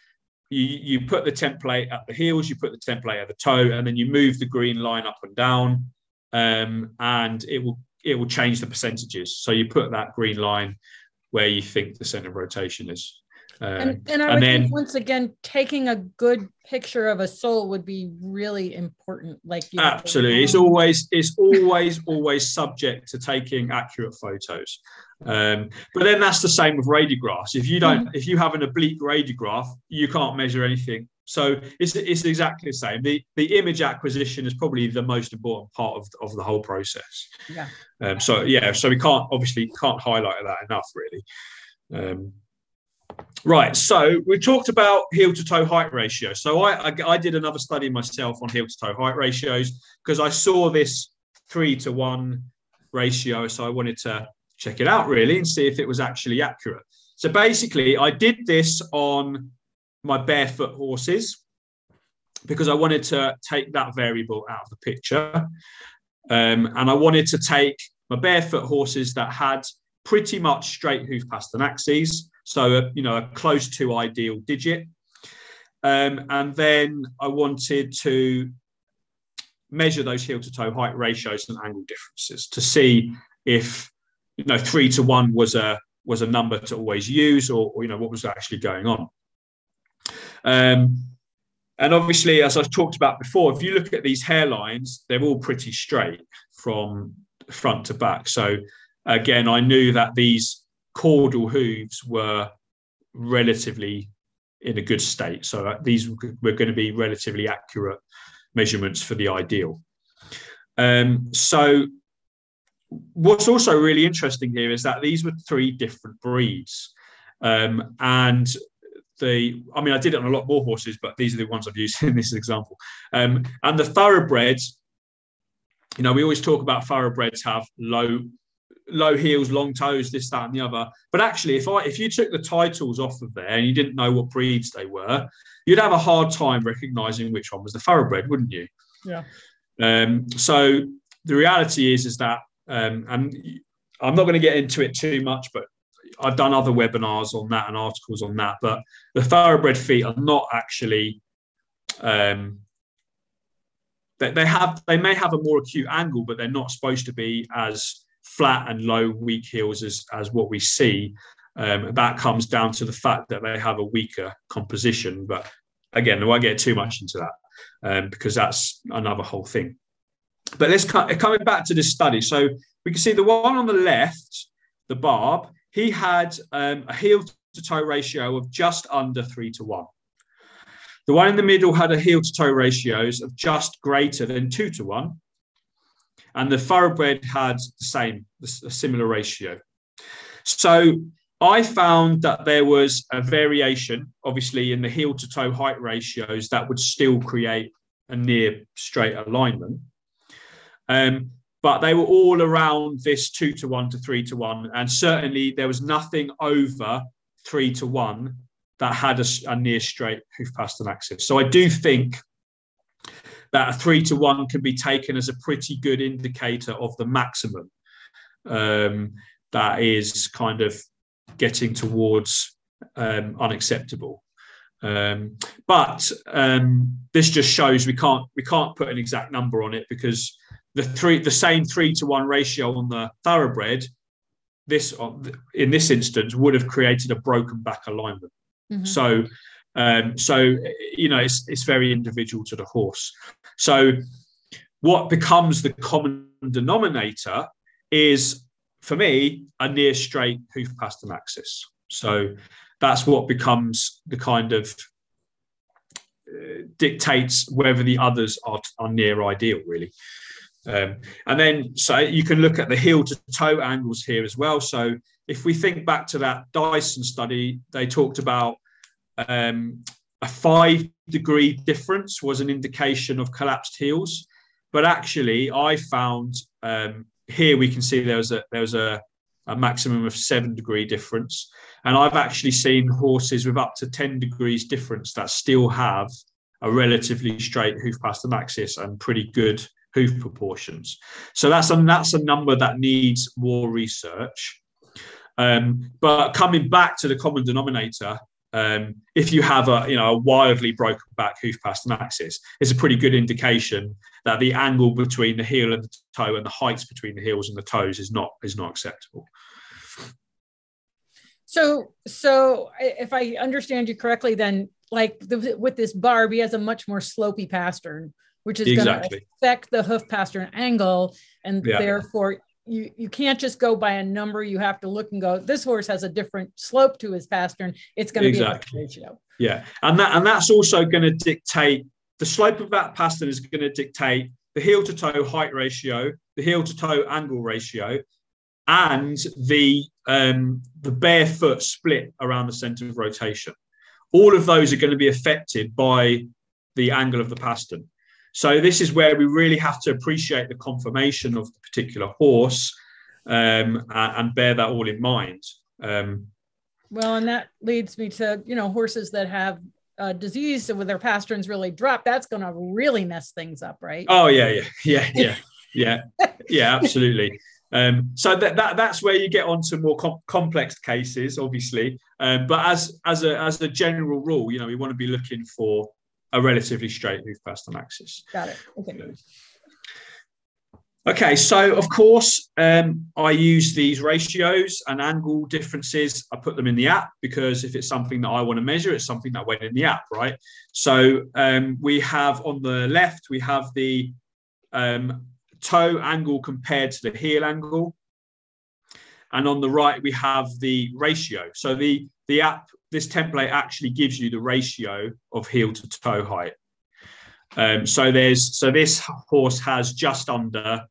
you, you put the template at the heels, you put the template at the toe, and then you move the green line up and down, um, and it will it will change the percentages. So you put that green line where you think the center of rotation is. Um, and, and I and would then, think once again, taking a good picture of a sole would be really important. Like you Absolutely. Know. It's always, it's always, always subject to taking accurate photos. Um, but then that's the same with radiographs. If you don't, mm-hmm. if you have an oblique radiograph, you can't measure anything. So it's, it's exactly the same. The, the image acquisition is probably the most important part of, of the whole process. Yeah. Um, so, yeah, so we can't obviously can't highlight that enough, really. Um, right. So we talked about heel to toe height ratio. So I, I, I did another study myself on heel to toe height ratios because I saw this three to one ratio. So I wanted to check it out, really, and see if it was actually accurate. So basically, I did this on my barefoot horses, because I wanted to take that variable out of the picture. Um, and I wanted to take my barefoot horses that had pretty much straight hoof pastern axes. So, a, you know, a close to ideal digit. Um, and then I wanted to measure those heel to toe height ratios and angle differences to see if, you know, three to one was a, was a number to always use, or, or you know, what was actually going on. Um, and obviously, as I've talked about before, if you look at these hairlines, they're all pretty straight from front to back. So again, I knew that these caudal hooves were relatively in a good state. So these were going to be relatively accurate measurements for the ideal. Um, so what's also really interesting here is that these were three different breeds. Um, and the, I mean, I did it on a lot more horses, but these are the ones I've used in this example. Um, and the thoroughbreds, you know, we always talk about thoroughbreds have low low heels, long toes, this, that, and the other. But actually, if I if you took the titles off of there and you didn't know what breeds they were, you'd have a hard time recognising which one was the thoroughbred, wouldn't you? Yeah. Um, so the reality is, is that, um, and I'm not going to get into it too much, but I've done other webinars on that and articles on that, but the thoroughbred feet are not actually, um, they, they have, they may have a more acute angle, but they're not supposed to be as flat and low, weak heels as, as what we see. Um, that comes down to the fact that they have a weaker composition, but again, I won't get too much into that. Um, because that's another whole thing. But let's co- coming back to this study. So we can see the one on the left, the Barb, he had um, a heel to toe ratio of just under three to one. The one in the middle had a heel to toe ratios of just greater than two to one. And the thoroughbred had the same, a similar ratio. So I found that there was a variation, obviously, in the heel to toe height ratios that would still create a near straight alignment. Um, but they were all around this two to one to three to one. And certainly there was nothing over three to one that had a, a near straight hoof pastern axis. So I do think that a three to one can be taken as a pretty good indicator of the maximum um, that is kind of getting towards um, unacceptable. Um, but um, this just shows we can't we can't put an exact number on it, because the three the same three to one ratio on the thoroughbred, this in this instance would have created a broken back alignment. Mm-hmm. So um, so you know it's it's very individual to the horse. So what becomes the common denominator is, for me, a near straight hoof pastern axis. So that's what becomes the kind of uh, dictates whether the others are, are near ideal, really. Um, and then, so you can look at the heel to toe angles here as well. So if we think back to that Dyson study, they talked about um, a five degree difference was an indication of collapsed heels. But actually, I found... Um, Here we can see there was a there was a, a maximum of seven degree difference, and I've actually seen horses with up to ten degrees difference that still have a relatively straight hoof pastern axis and pretty good hoof proportions. So that's a that's a number that needs more research. Um, but coming back to the common denominator, um, if you have a you know a wildly broken back hoof pastern axis, it's a pretty good indication that the angle between the heel and the toe and the heights between the heels and the toes is not is not acceptable. So, so if I understand you correctly, then like the, with this Barb, he has a much more slopey pastern, which is exactly. going to affect the hoof pastern angle, and yeah. therefore you you can't just go by a number. You have to look and go, this horse has a different slope to his pastern. It's going to exactly. be a ratio. Yeah, and that and that's also going to dictate. The slope of that pastern is going to dictate the heel to toe height ratio, the heel to toe angle ratio, and the um, the barefoot split around the centre of rotation. All of those are going to be affected by the angle of the pastern. So this is where we really have to appreciate the conformation of the particular horse um, and, and bear that all in mind. Um, well, and that leads me to, you know, horses that have Uh, disease so when their pasterns really drop, that's going to really mess things up, right? Oh yeah, yeah, yeah, yeah, yeah, yeah, absolutely. Um, so that, that that's where you get onto more com- complex cases, obviously. Um, but as as a as a general rule, you know, we want to be looking for a relatively straight hoof pastern axis. Got it. Okay. Okay. So of course, um, I use these ratios and angle differences. I put them in the app because if it's something that I want to measure, it's something that went in the app, right? So um, we have on the left, we have the um, toe angle compared to the heel angle. And on the right, we have the ratio. So the, the app, this template actually gives you the ratio of heel to toe height. Um, so there's, so this horse has just under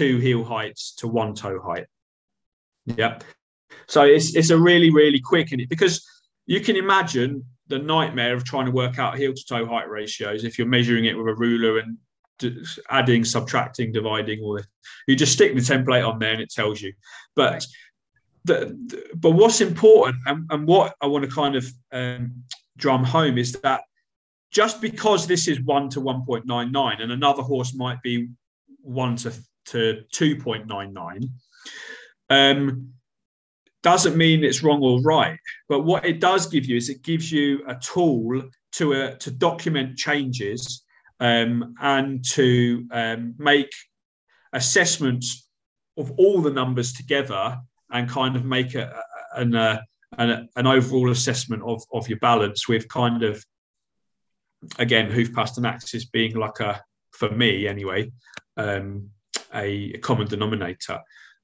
two heel heights to one toe height. Yep. So it's it's a really, really quick in it, because you can imagine the nightmare of trying to work out heel to toe height ratios if you're measuring it with a ruler and adding, subtracting, dividing, all this. You just stick the template on there and it tells you. But the, the, but what's important and, and what I want to kind of um, drum home is that just because this is one to one point nine nine and another horse might be one to two point nine nine, um, doesn't mean it's wrong or right. But what it does give you is it gives you a tool to uh, to document changes um, and to um, make assessments of all the numbers together and kind of make a, an, uh, an an overall assessment of, of your balance with kind of, again, hoof past and axis being like a, for me anyway, um, a, a common denominator.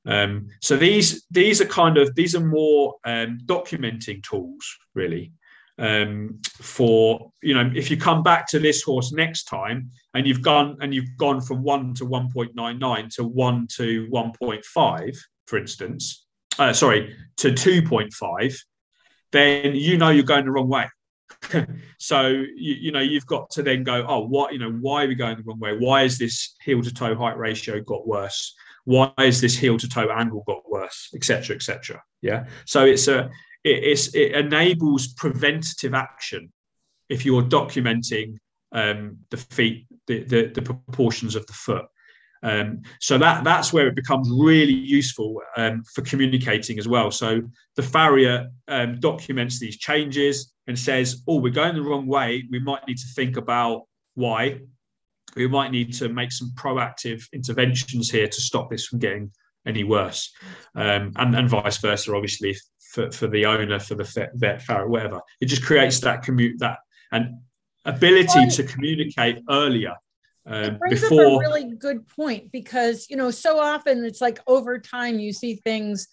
Um, so these these are kind of these are more um, documenting tools, really, um, for, you know, if you come back to this horse next time and you've gone and you've gone from one to one point nine nine to one to one point five, for instance, uh, sorry, to two point five, then you know you're going the wrong way. So, you, you know, you've got to then go, oh, what, you know, why are we going the wrong way? Why has this heel to toe height ratio got worse? Why is this heel to toe angle got worse, et cetera, et cetera? Yeah. So it's a, it, it's, it enables preventative action if you're documenting um, the feet, the, the, the proportions of the foot. Um, so that that's where it becomes really useful um, for communicating as well. So the farrier um, documents these changes and says, oh, we're going the wrong way. We might need to think about why. We might need to make some proactive interventions here to stop this from getting any worse, um, and, and vice versa, obviously, for, for the owner, for the vet, farrier, whatever. It just creates that commute, that and ability well, to communicate earlier. Um, it brings before... up a really good point, because, you know, so often it's like over time you see things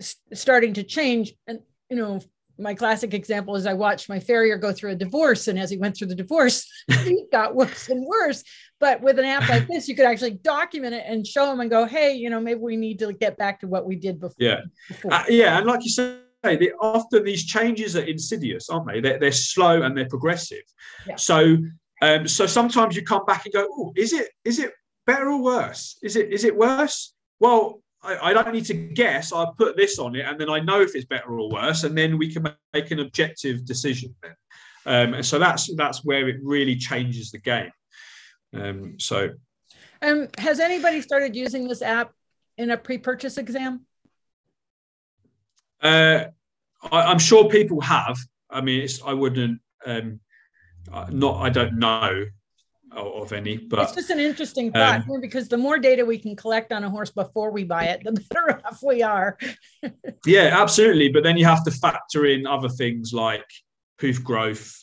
st- starting to change. And, you know, my classic example is I watched my farrier go through a divorce, and as he went through the divorce, he got worse and worse. But with an app like this, you could actually document it and show him and go, hey, you know, maybe we need to get back to what we did before. Yeah. Before. Uh, yeah. And like you say, they, often these changes are insidious, aren't they? They're, they're slow and they're progressive. Yeah. So, um, so sometimes you come back and go, oh, is it, is it better or worse? Is it, is it worse? Well, I don't need to guess. I'll put this on it, and then I know if it's better or worse, and then we can make an objective decision. Um, and so that's that's where it really changes the game. Um, so, um, has anybody started using this app in a pre-purchase exam? Uh, I, I'm sure people have. I mean, it's, I wouldn't. Um, not. I don't know of any, but it's just an interesting thought, um, because the more data we can collect on a horse before we buy it, the better off we are. Yeah, absolutely. But then you have to factor in other things like hoof growth,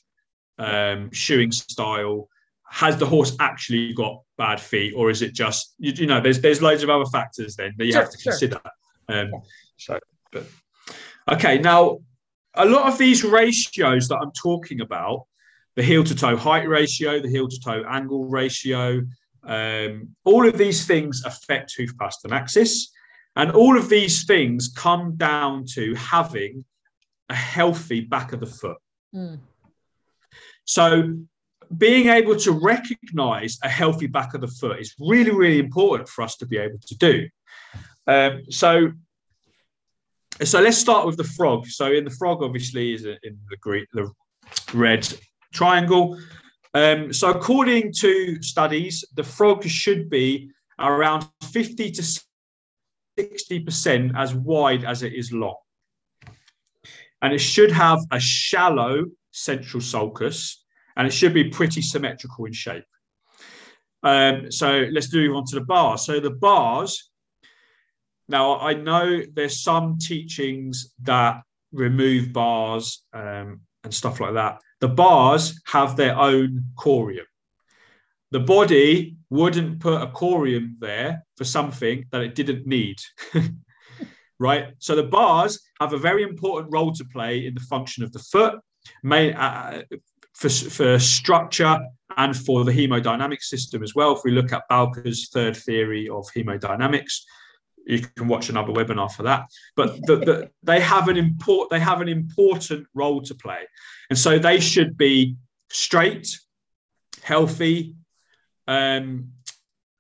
um, shoeing style. Has the horse actually got bad feet, or is it just, you, you know, there's there's loads of other factors then that you sure, have to sure. consider. Um, yeah. So, but okay, now a lot of these ratios that I'm talking about, the heel-to-toe height ratio, the heel-to-toe angle ratio, um, all of these things affect hoof past and axis. And all of these things come down to having a healthy back of the foot. Mm. So being able to recognize a healthy back of the foot is really, really important for us to be able to do. Um, so, so let's start with the frog. So in the frog, obviously, is in the green, the red triangle. Um, so according to studies, the frog should be around fifty to sixty percent as wide as it is long. And it should have a shallow central sulcus, and it should be pretty symmetrical in shape. Um, so let's move on to the bars. So the bars, now I know there's some teachings that remove bars um, and stuff like that. The bars have their own corium. The body wouldn't put a corium there for something that it didn't need, right? So the bars have a very important role to play in the function of the foot, main, uh, for, for structure and for the hemodynamic system as well. If we look at Balker's third theory of hemodynamics, you can watch another webinar for that. But the, the, they have an import, they have an important role to play. And so they should be straight, healthy, um,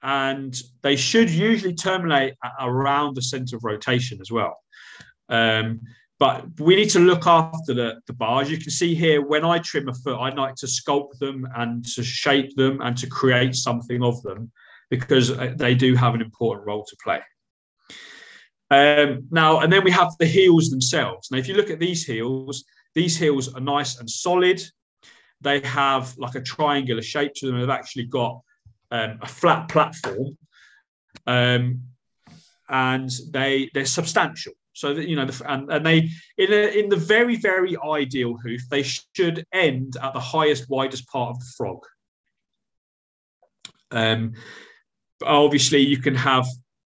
and they should usually terminate around the center of rotation as well. Um, but we need to look after the, the bars. You can see here, when I trim a foot, I like to sculpt them and to shape them and to create something of them, because they do have an important role to play. Um, now, and then we have the heels themselves. Now, if you look at these heels, these heels are nice and solid. They have like a triangular shape to them. They've actually got um, a flat platform, um, and they they're substantial. So that, you know, the, and, and they in a, in the very very ideal hoof, they should end at the highest widest part of the frog. Um, but obviously, you can have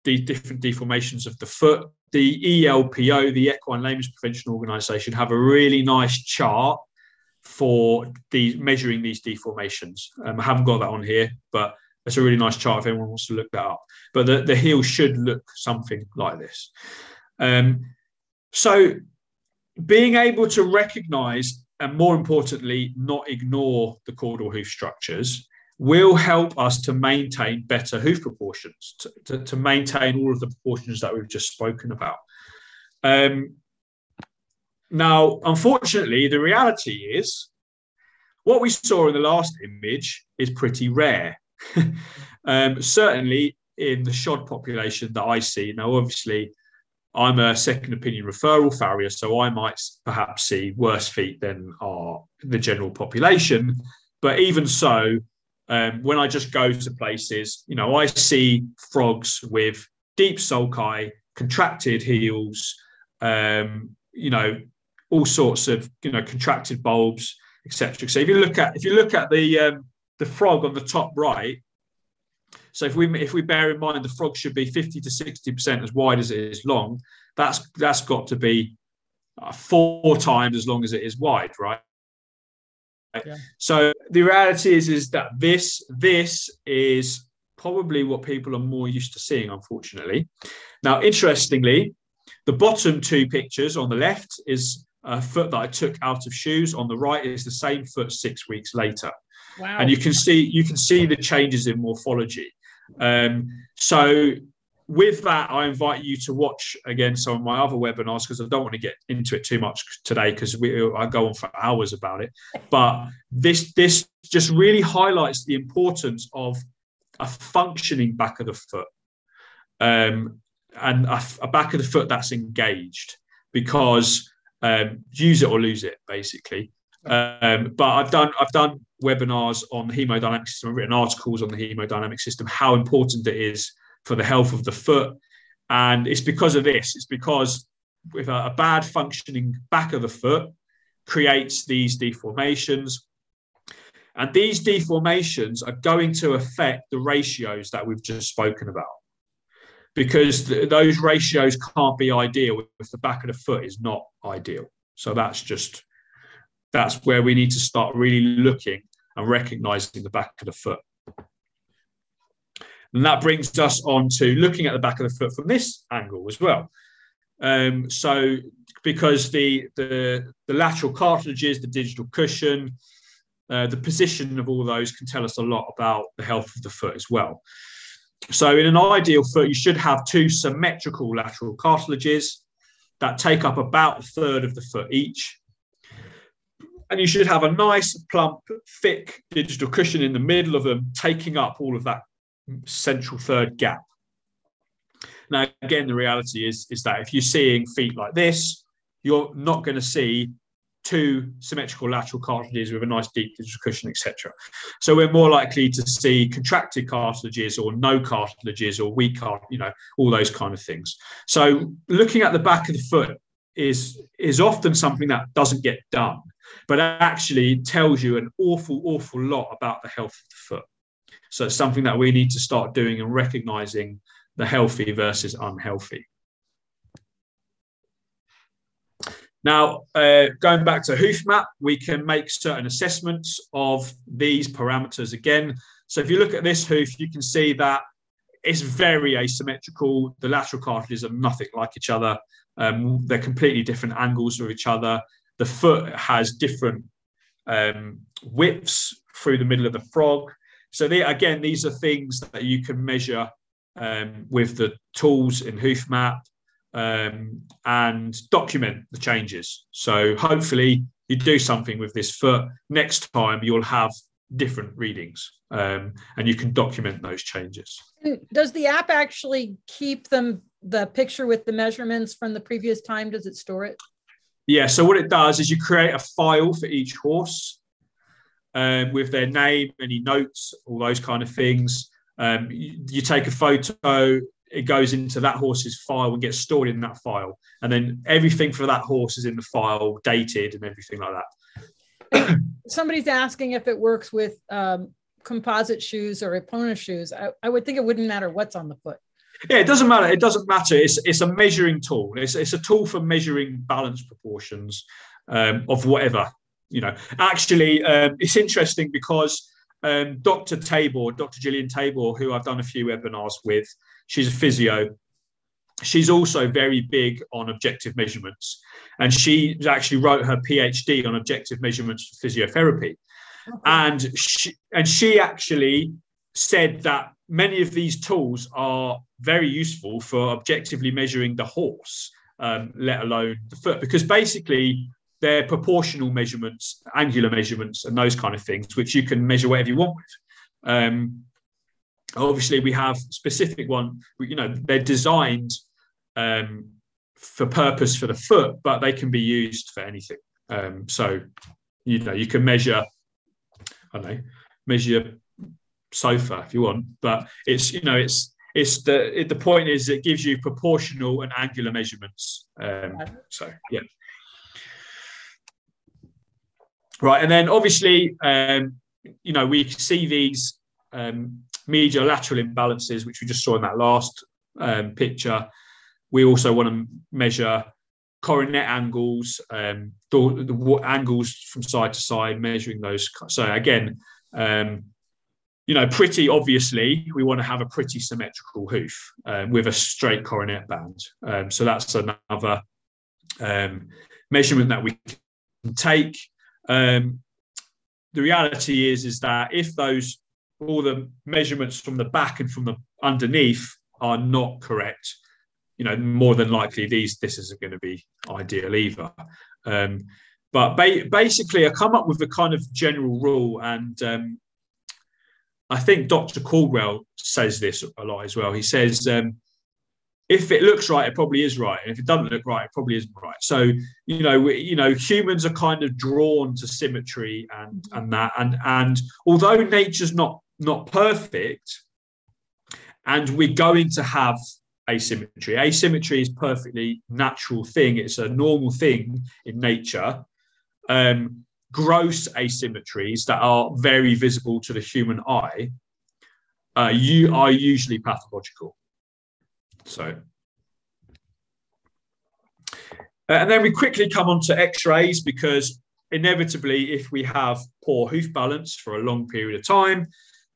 the different deformations of the foot. The E L P O, the Equine Layman's Prevention Organisation, have a really nice chart for the measuring these deformations. Um, I haven't got that on here, but it's a really nice chart if anyone wants to look that up. But the, the heel should look something like this. Um, so being able to recognise and, more importantly, not ignore the caudal hoof structures will help us to maintain better hoof proportions, to, to, to maintain all of the proportions that we've just spoken about. Um, now, unfortunately, the reality is what we saw in the last image is pretty rare, um, certainly in the shod population that I see. Now, obviously, I'm a second opinion referral farrier, so I might perhaps see worse feet than are the general population, but even so, Um, when I just go to places, you know, I see frogs with deep sulci, contracted heels, um, you know, all sorts of, you know, contracted bulbs, et cetera. So if you look at if you look at the um, the frog on the top right, so if we if we bear in mind the frog should be fifty to sixty percent as wide as it is long, that's that's got to be uh, four times as long as it is wide, right? Yeah. So the reality is, is that this this is probably what people are more used to seeing, unfortunately. Now, interestingly, the bottom two pictures on the left is a foot that I took out of shoes. On the right is the same foot six weeks later. Wow. And you can see you can see the changes in morphology. Um, so with that, I invite you to watch again some of my other webinars, because I don't want to get into it too much today, because we I go on for hours about it. But this this just really highlights the importance of a functioning back of the foot, um, and a, a back of the foot that's engaged, because um, use it or lose it, basically. Um, but I've done I've done webinars on the hemodynamic system. I've written articles on the hemodynamic system, how important it is for the health of the foot. And it's because of this, it's because with a, a bad functioning back of the foot creates these deformations. And these deformations are going to affect the ratios that we've just spoken about, because th- those ratios can't be ideal if the back of the foot is not ideal. So that's just, that's where we need to start really looking and recognizing the back of the foot. And that brings us on to looking at the back of the foot from this angle as well. Um, so because the, the the lateral cartilages, the digital cushion, uh, the position of all those can tell us a lot about the health of the foot as well. So in an ideal foot, you should have two symmetrical lateral cartilages that take up about a third of the foot each. And you should have a nice, plump, thick digital cushion in the middle of them, taking up all of that central third gap. Now, again, the reality is is that if you're seeing feet like this, you're not going to see two symmetrical lateral cartilages with a nice deep digital cushion, et cetera. So we're more likely to see contracted cartilages or no cartilages or weak cart, you know, all those kind of things. So looking at the back of the foot is is often something that doesn't get done, but actually tells you an awful, awful lot about the health of the foot. So it's something that we need to start doing and recognizing the healthy versus unhealthy. Now, uh, going back to Hoofmap, we can make certain assessments of these parameters again. So if you look at this hoof, you can see that It's very asymmetrical. The lateral cartilages are nothing like each other. Um, they're completely different angles of each other. The foot has different um, widths through the middle of the frog. So they, again, these are things that you can measure um, with the tools in Hoofmap um, and document the changes. So hopefully you do something with this foot. Next time you'll have different readings um, and you can document those changes. Does the app actually keep them, the picture with the measurements from the previous time? Does it store it? Yeah, so what it does is you create a file for each horse um, with their name, any notes, all those kind of things. Um, you, you take a photo, it goes into that horse's file and gets stored in that file. And then everything for that horse is in the file, dated and everything like that. Somebody's asking if it works with um, composite shoes or opponent shoes. I, I would think it wouldn't matter what's on the foot. Yeah, it doesn't matter. It doesn't matter. It's it's a measuring tool. It's it's a tool for measuring balance proportions um, of whatever, you know. Actually, um, it's interesting because um, Doctor Tabor, Doctor Gillian Tabor, who I've done a few webinars with, she's a physio. She's also very big on objective measurements. And she actually wrote her PhD on objective measurements for physiotherapy. Okay. And she, and she actually said that many of these tools are very useful for objectively measuring the horse, um, let alone the foot, because basically they're proportional measurements, angular measurements, and those kind of things, which you can measure whatever you want with. Um, obviously, we have specific one, you know, they're designed um, for purpose for the foot, but they can be used for anything. Um, so, you know, you can measure, I don't know, measure sofa if you want, but it's, you know, it's it's the it, the point is it gives you proportional and angular measurements. Um so yeah, right. And then obviously um you know, we see these um medial lateral imbalances, which we just saw in that last um picture. We also want to measure coronet angles, um the, the angles from side to side, measuring those. So again, um you know, pretty obviously, we want to have a pretty symmetrical hoof um, with a straight coronet band. Um, so that's another um, measurement that we can take. Um, the reality is, is that if those, all the measurements from the back and from the underneath are not correct, you know, more than likely these, this isn't going to be ideal either. Um, but ba- basically, I come up with a kind of general rule, and um, I think Doctor Caldwell says this a lot as well. He says, um, if it looks right, it probably is right. And if it doesn't look right, it probably isn't right. So, you know, we, you know, humans are kind of drawn to symmetry and, and that. And, and although nature's not, not perfect, and we're going to have asymmetry, asymmetry is a perfectly natural thing. It's a normal thing in nature. Um, gross asymmetries that are very visible to the human eye uh, you are usually pathological. So, and then we quickly come on to x-rays, because inevitably if we have poor hoof balance for a long period of time,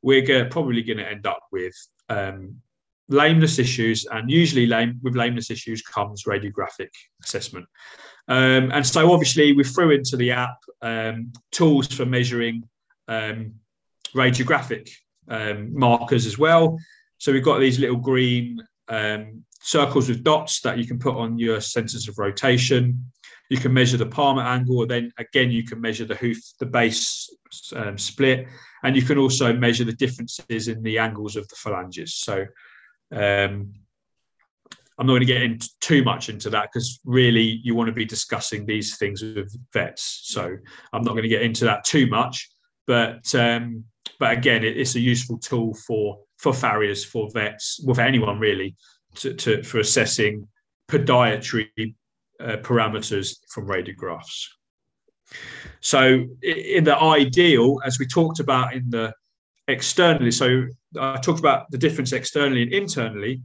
we're g- probably going to end up with um, lameness issues, and usually lame, with lameness issues comes radiographic assessment. Um, and so obviously we threw into the app um, tools for measuring um, radiographic um, markers as well. So we've got these little green um, circles with dots that you can put on your centers of rotation. You can measure the palmar angle, and then again you can measure the hoof, the base um, split, and you can also measure the differences in the angles of the phalanges. So um I'm not going to get into too much into that, because really you want to be discussing these things with vets, so I'm not going to get into that too much, but um but again it, it's a useful tool for for farriers, for vets, well, for anyone really, to, to for assessing podiatry uh, parameters from radiographs. So in the ideal, as we talked about in the externally, so I talked about the difference externally and internally.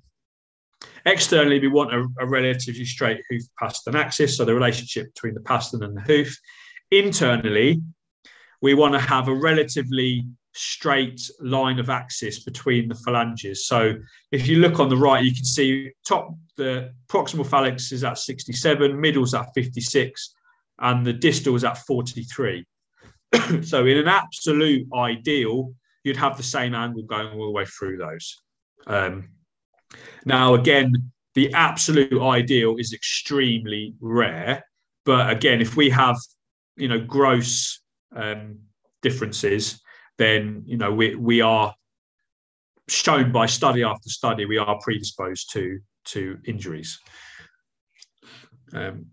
Externally, we want a, a relatively straight hoof pastern axis, so the relationship between the pastern and the hoof. Internally, we want to have a relatively straight line of axis between the phalanges. So if you look on the right, you can see top, the proximal phalanx is at sixty-seven, middle's at fifty-six, and the distal is at forty-three. So in an absolute ideal, you'd have the same angle going all the way through those. Um, now, again, the absolute ideal is extremely rare. But again, if we have, you know, gross um, differences, then, you know, we, we are shown by study after study, we are predisposed to, to injuries. Um,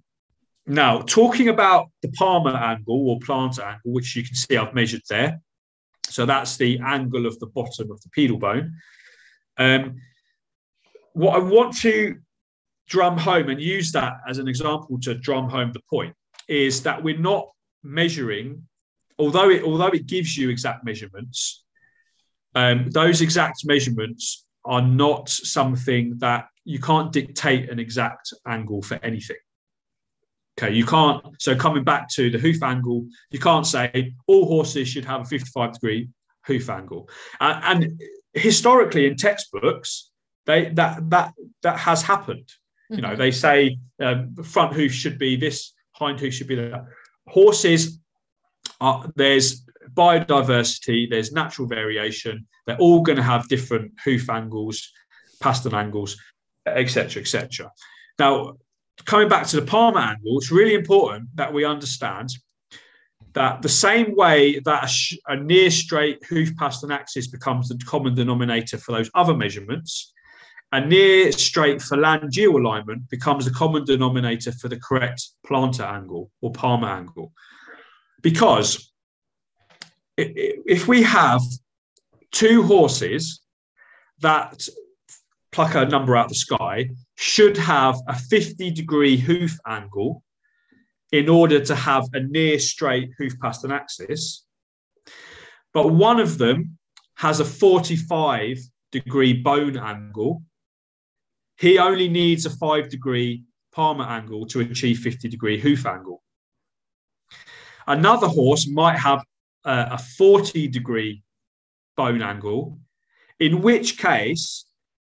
now, talking about the palmar angle or plantar angle, which you can see I've measured there. So that's the angle of the bottom of the pedal bone. Um, what I want to drum home and use that as an example to drum home the point is that we're not measuring, although it, although it gives you exact measurements, um, those exact measurements are not something that you can't dictate an exact angle for anything. Okay, you can't, so coming back to the hoof angle, you can't say all horses should have a fifty-five degree hoof angle. Uh, and historically in textbooks, they that that that has happened. You know, they say um, front hoof should be this, hind hoof should be that. Horses, are, there's biodiversity, there's natural variation. They're all going to have different hoof angles, pastern angles, et cetera, et cetera. Now, coming back to the palmar angle, it's really important that we understand that the same way that a, sh- a near straight hoof pastern axis becomes the common denominator for those other measurements, a near straight phalangeal alignment becomes the common denominator for the correct plantar angle or palmar angle. Because if we have two horses that pluck a number out of the sky, should have a fifty degree hoof angle in order to have a near straight hoof pastern axis, but one of them has a forty-five degree bone angle, he only needs a five degree palmar angle to achieve fifty degree hoof angle. Another horse might have a forty degree bone angle, in which case,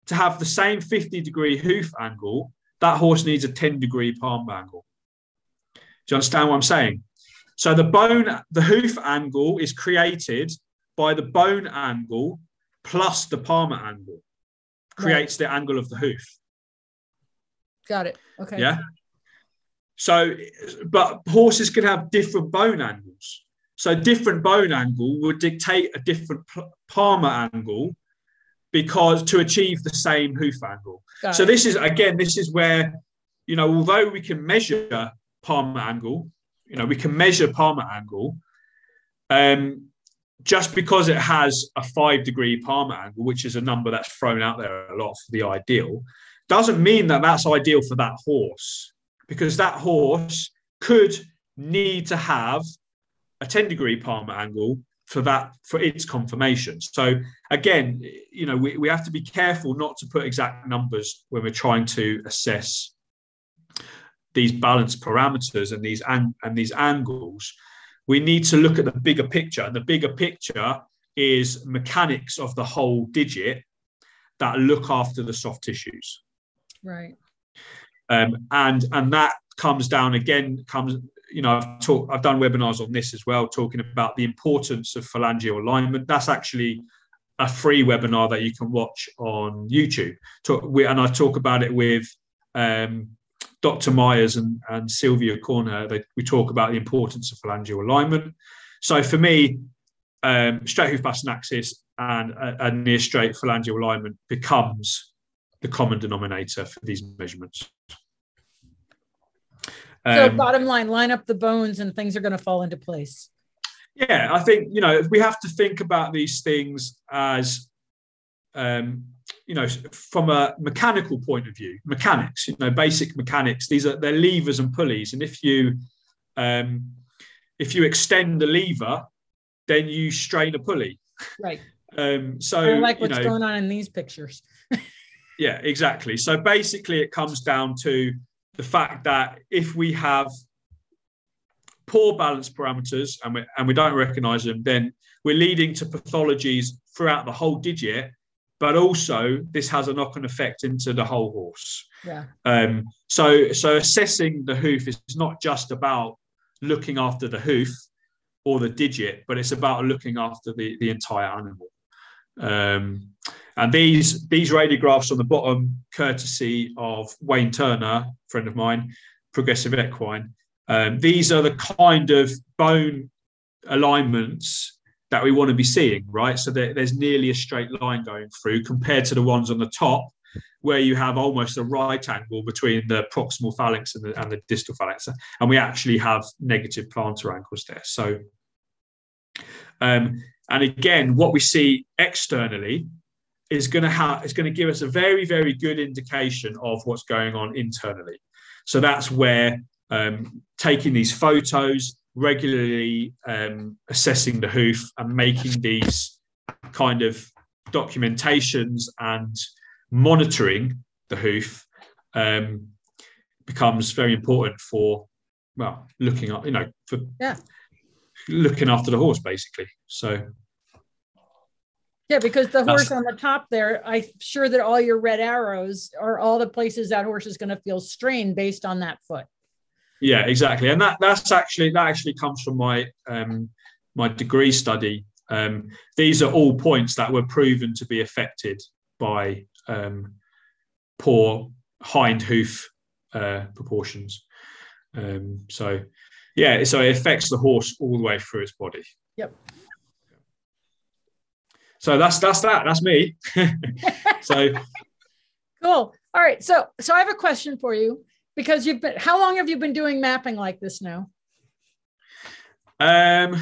to have the same fifty degree hoof angle, that horse needs a ten degree palmar angle. Do you understand what I'm saying? So the bone, the hoof angle is created by the bone angle plus the palmar angle. Creates the angle of the hoof. Got it. Okay. Yeah. So, but horses can have different bone angles. So different bone angle would dictate a different palmar angle because to achieve the same hoof angle. So this is, again, this is where, you know, although we can measure palmar angle, you know, we can measure palmar angle, um, just because it has a five degree palmar angle, which is a number that's thrown out there a lot for the ideal, doesn't mean that that's ideal for that horse, because that horse could need to have a ten degree palmar angle for that, for its conformation. So again, you know, we, we have to be careful not to put exact numbers when we're trying to assess these balance parameters and these and, and these angles. We need to look at the bigger picture, and the bigger picture is mechanics of the whole digit that look after the soft tissues. Right. Um, and and that comes down again, comes, you know, I've talked, I've done webinars on this as well, talking about the importance of phalangeal alignment. That's actually a free webinar that you can watch on YouTube. Talk, we, and I talk about it with um Doctor Myers and, and Sylvia Corner. They, we talk about the importance of phalangeal alignment. So for me, um, straight hoof pastern axis and a, a near straight phalangeal alignment becomes the common denominator for these measurements. Um, so bottom line, line up the bones and things are going to fall into place. Yeah, I think, you know, we have to think about these things as, um, you know, from a mechanical point of view, mechanics, you know, basic mechanics, these are, they're levers and pulleys. And if you, um, if you extend the lever, then you strain a pulley. Right. Um, so I like what's you know, going on in these pictures. Yeah, exactly. So basically it comes down to the fact that if we have poor balance parameters and we, and we don't recognise them, then we're leading to pathologies throughout the whole digit, but also this has a knock-on effect into the whole horse. Yeah. Um, so, so assessing the hoof is not just about looking after the hoof or the digit, but it's about looking after the, the entire animal. Um, and these these radiographs on the bottom, courtesy of Wayne Turner, friend of mine, Progressive Equine, um, these are the kind of bone alignments that we want to be seeing, right? So there, there's nearly a straight line going through compared to the ones on the top where you have almost a right angle between the proximal phalanx and the, and the distal phalanx. And we actually have negative plantar ankles there. So, um, and again, what we see externally is going to have, it's going to give us a very, very good indication of what's going on internally. So that's where um, taking these photos, regularly um, assessing the hoof and making these kind of documentations and monitoring the hoof um, becomes very important for, well, looking up, you know, for yeah. looking after the horse, basically. So, yeah, because the horse on the top there, I'm sure that all your red arrows are all the places that horse is going to feel strained based on that foot. Yeah, exactly. And that that's actually that actually comes from my um, my degree study. Um, these are all points that were proven to be affected by um, poor hind hoof uh, proportions. Um, so, yeah, so it affects the horse all the way through its body. Yep. So that's that's that. That's me. So cool. All right. So so I have a question for you. Because you've been, how long have you been doing mapping like this now? Um,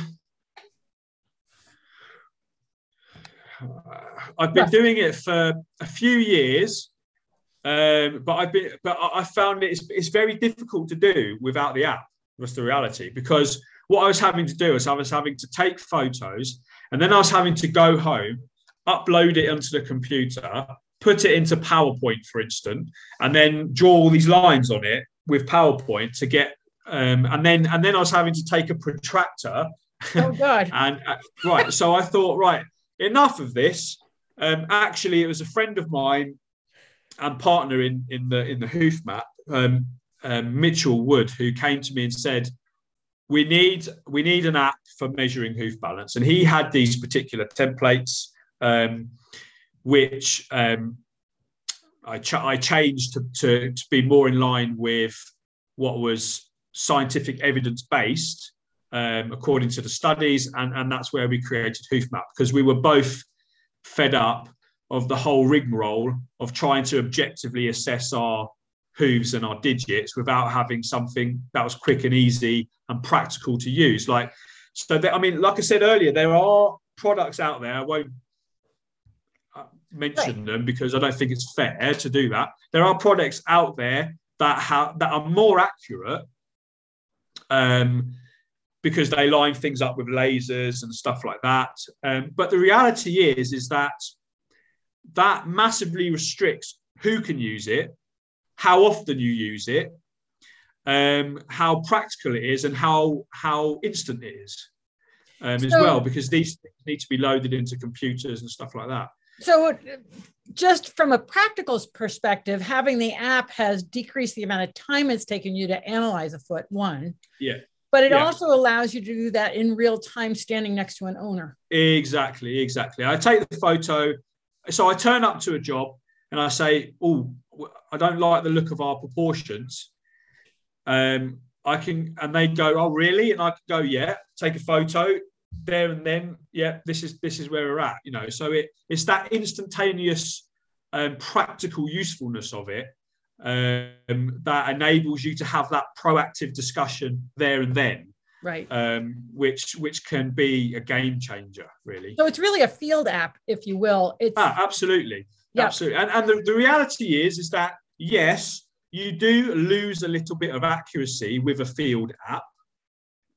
I've been doing it for a few years, um, but I've been, but I found it's it's very difficult to do without the app. Was the reality, because what I was having to do is I was having to take photos, and then I was having to go home, upload it onto the computer, put it into PowerPoint, for instance, and then draw all these lines on it with PowerPoint to get, um, and then and then I was having to take a protractor. Oh God! and uh, right, so I thought, right, enough of this. Um, actually, it was a friend of mine and partner in in the in the Hoofmap, um, um, Mitchell Wood, who came to me and said, we need we need an app for measuring hoof balance, and he had these particular templates. Um, which um, I, ch- I changed to, to, to be more in line with what was scientific evidence-based, um, according to the studies, and, and that's where we created Hoofmap, because we were both fed up of the whole rigmarole of trying to objectively assess our hooves and our digits without having something that was quick and easy and practical to use. Like, so that, I mean, like I said earlier, there are products out there, I won't mention right. them because I don't think it's fair to do that. There are products out there that have that are more accurate um because they line things up with lasers and stuff like that, um, but the reality is is that that massively restricts who can use it, how often you use it, um how practical it is, and how how instant it is, um, so- as well, because these things need to be loaded into computers and stuff like that. So just from a practical perspective, having the app has decreased the amount of time it's taken you to analyze a foot, one. Yeah. But it yeah. also allows you to do that in real time, standing next to an owner. Exactly, exactly. I take the photo. So I turn up to a job and I say, oh, I don't like the look of our proportions. Um, I can, and they go, oh, really? And I can go, yeah, take a photo. There and then, yeah, this is this is where we're at, you know. So it it's that instantaneous um, practical usefulness of it um, that enables you to have that proactive discussion there and then, right? Um, which which can be a game changer, really. So it's really a field app, if you will. It's ah, absolutely, yeah. absolutely. And and the, the reality is is that yes, you do lose a little bit of accuracy with a field app.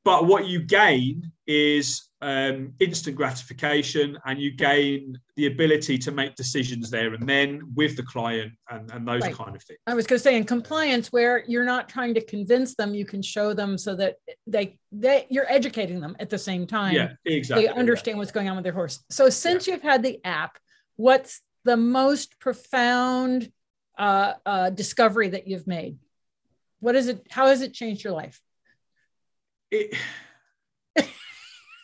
But what you gain is um, instant gratification, and you gain the ability to make decisions there and then with the client and, and those right. kind of things. I was going to say in compliance, where you're not trying to convince them, you can show them so that they, they you're educating them at the same time. Yeah, exactly. They understand yeah. what's going on with their horse. So since yeah. you've had the app, what's the most profound uh, uh, discovery that you've made? What is it? How has it changed your life? It,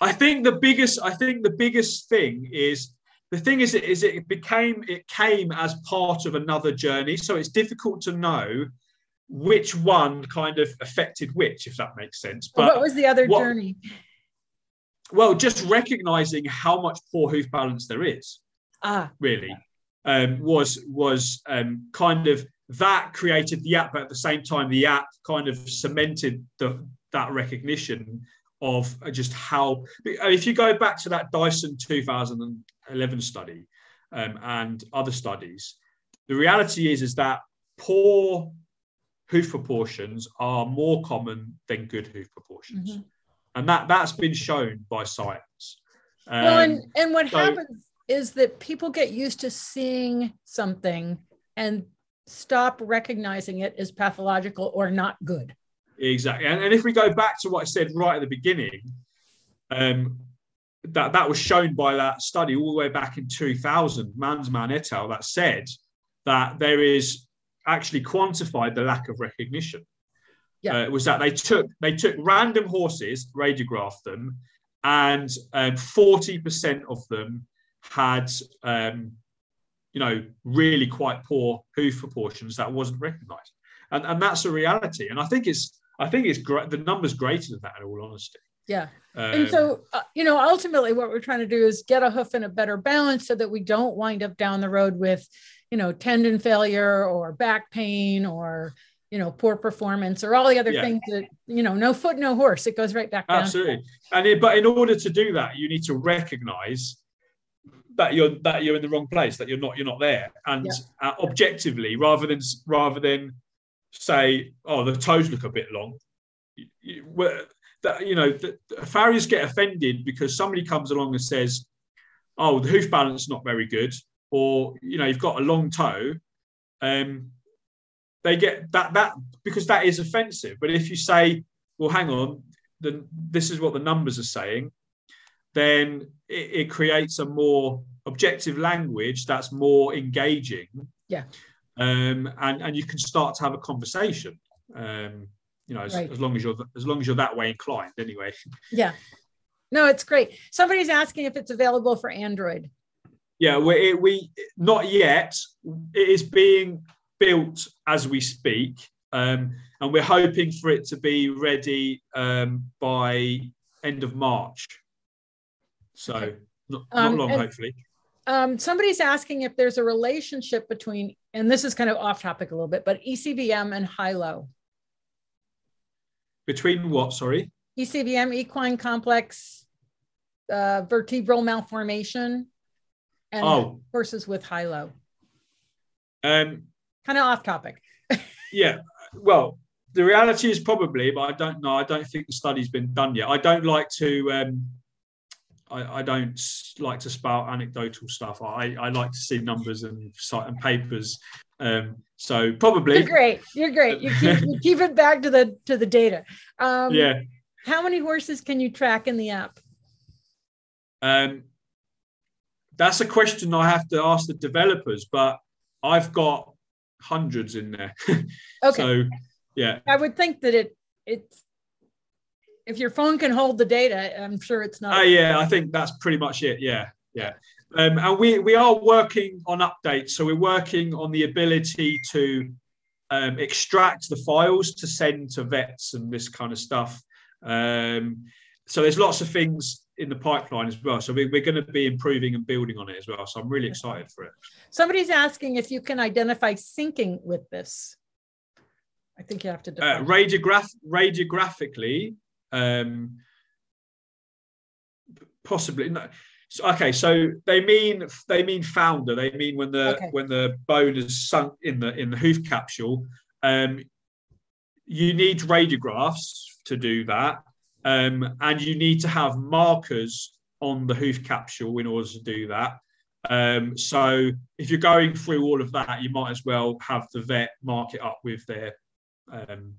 I think the biggest I think the biggest thing is the thing is it is it became it came as part of another journey, so it's difficult to know which one kind of affected which, if that makes sense. But what was the other what, journey? Well, just recognizing how much poor hoof balance there is ah. really um, was was um, kind of that created the app, but at the same time the app kind of cemented the that recognition of just how, if you go back to that Dyson two thousand eleven study um, and other studies, the reality is, is that poor hoof proportions are more common than good hoof proportions. Mm-hmm. And that, that's been shown by science. Um, well, and, and what so, happens is that people get used to seeing something and stop recognizing it as pathological or not good. Exactly. And, and if we go back to what I said right at the beginning, um, that, that was shown by that study all the way back in two thousand, Mansmann et al., that said that there is actually quantified the lack of recognition. Yeah. Uh, it was that they took they took random horses, radiographed them, and um, forty percent of them had, um, you know, really quite poor hoof proportions that wasn't recognised. And, and that's a reality. And I think it's, I think it's great. The number's greater than that, in all honesty. Yeah. Um, and so, uh, you know, ultimately what we're trying to do is get a hoof in a better balance so that we don't wind up down the road with, you know, tendon failure or back pain or, you know, poor performance or all the other yeah. things that, you know, no foot, no horse. It goes right back down. Absolutely. And it, but in order to do that, you need to recognize that you're, that you're in the wrong place, that you're not, you're not there. And yeah. uh, objectively, rather than, rather than, say, oh, the toes look a bit long. You, you, that, you know, the, the farriers get offended because somebody comes along and says, oh, the hoof balance is not very good, or, you know, you've got a long toe. Um, they get that, that because that is offensive. But if you say, well, hang on, the, this is what the numbers are saying, then it, it creates a more objective language that's more engaging. Yeah. Um, and, and you can start to have a conversation, um, you know, as, right. as long as you're, as long as you're that way inclined anyway. Yeah, no, it's great. Somebody's asking if it's available for Android. Yeah, we, we not yet. It is being built as we speak. Um, and we're hoping for it to be ready um, by end of March. So okay. not, not um, long, and- hopefully. Um, somebody's asking if there's a relationship between, and this is kind of off topic a little bit, but E C B M and high-low. Between what, sorry? E C B M, equine complex, uh, vertebral malformation, and oh. horses with high-low. Um, kind of off topic. yeah, well, the reality is probably, but I don't know. I don't think the study's been done yet. I don't like to... Um, I, I don't like to spout anecdotal stuff. I, I like to see numbers and and papers. Um, so probably you're great. You're great. You keep, you keep it back to the to the data. Um, yeah. How many horses can you track in the app? Um, that's a question I have to ask the developers, but I've got hundreds in there. Okay. So yeah, I would think that it it's. If your phone can hold the data, I'm sure it's not. Oh, uh, yeah, I think that's pretty much it. Yeah, yeah. Um, and we, we are working on updates. So we're working on the ability to um, extract the files to send to vets and this kind of stuff. Um, so there's lots of things in the pipeline as well. So we, we're going to be improving and building on it as well. So I'm really excited for it. Somebody's asking if you can identify syncing with this. I think you have to define uh, radiograph- radiographically. Um, possibly no. So, okay, so they mean they mean founder. They mean when the okay. when the bone is sunk in the in the hoof capsule. Um, you need radiographs to do that. Um, and you need to have markers on the hoof capsule in order to do that. Um, so if you're going through all of that, you might as well have the vet mark it up with their um,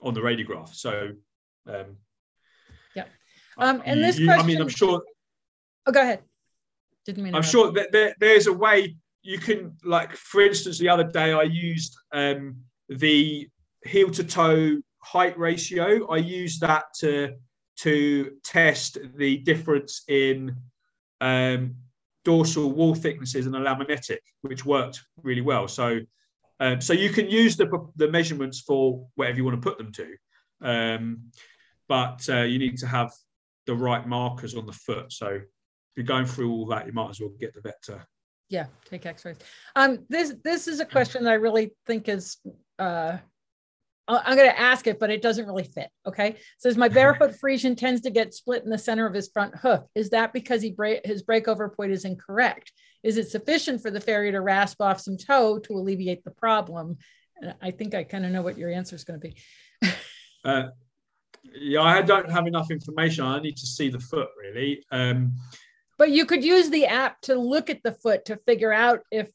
on the radiograph. So um, yeah, um, and this you, question, I mean, I'm sure. Oh, go ahead. Didn't mean. I'm sure that there, there's a way you can, like, for instance, the other day I used um, the heel to toe height ratio. I used that to to test the difference in um, dorsal wall thicknesses and a laminetic, which worked really well. So, um, so you can use the the measurements for wherever you want to put them to, um, but uh, you need to have the right markers on the foot. So, if you're going through all that, you might as well get the vet to yeah take X-rays. Um, this this is a question that I really think is. Uh, I'm going to ask it, but it doesn't really fit. Okay. It says, my barefoot Frisian tends to get split in the center of his front hoof. Is that because he bra- his breakover point is incorrect? Is it sufficient for the farrier to rasp off some toe to alleviate the problem? And I think I kind of know what your answer is going to be. uh, yeah, I don't have enough information. I need to see the foot, really. Um, but you could use the app to look at the foot to figure out if.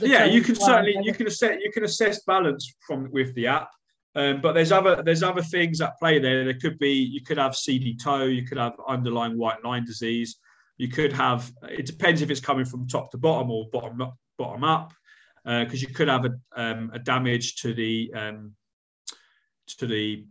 Yeah, you can certainly you can assess you can assess balance from with the app. Um, but there's other there's other things at play there. There could be you could have seedy toe, you could have underlying white line disease, you could have. It depends if it's coming from top to bottom or bottom up, bottom up, because uh, you could have a, um, a damage to the um, to the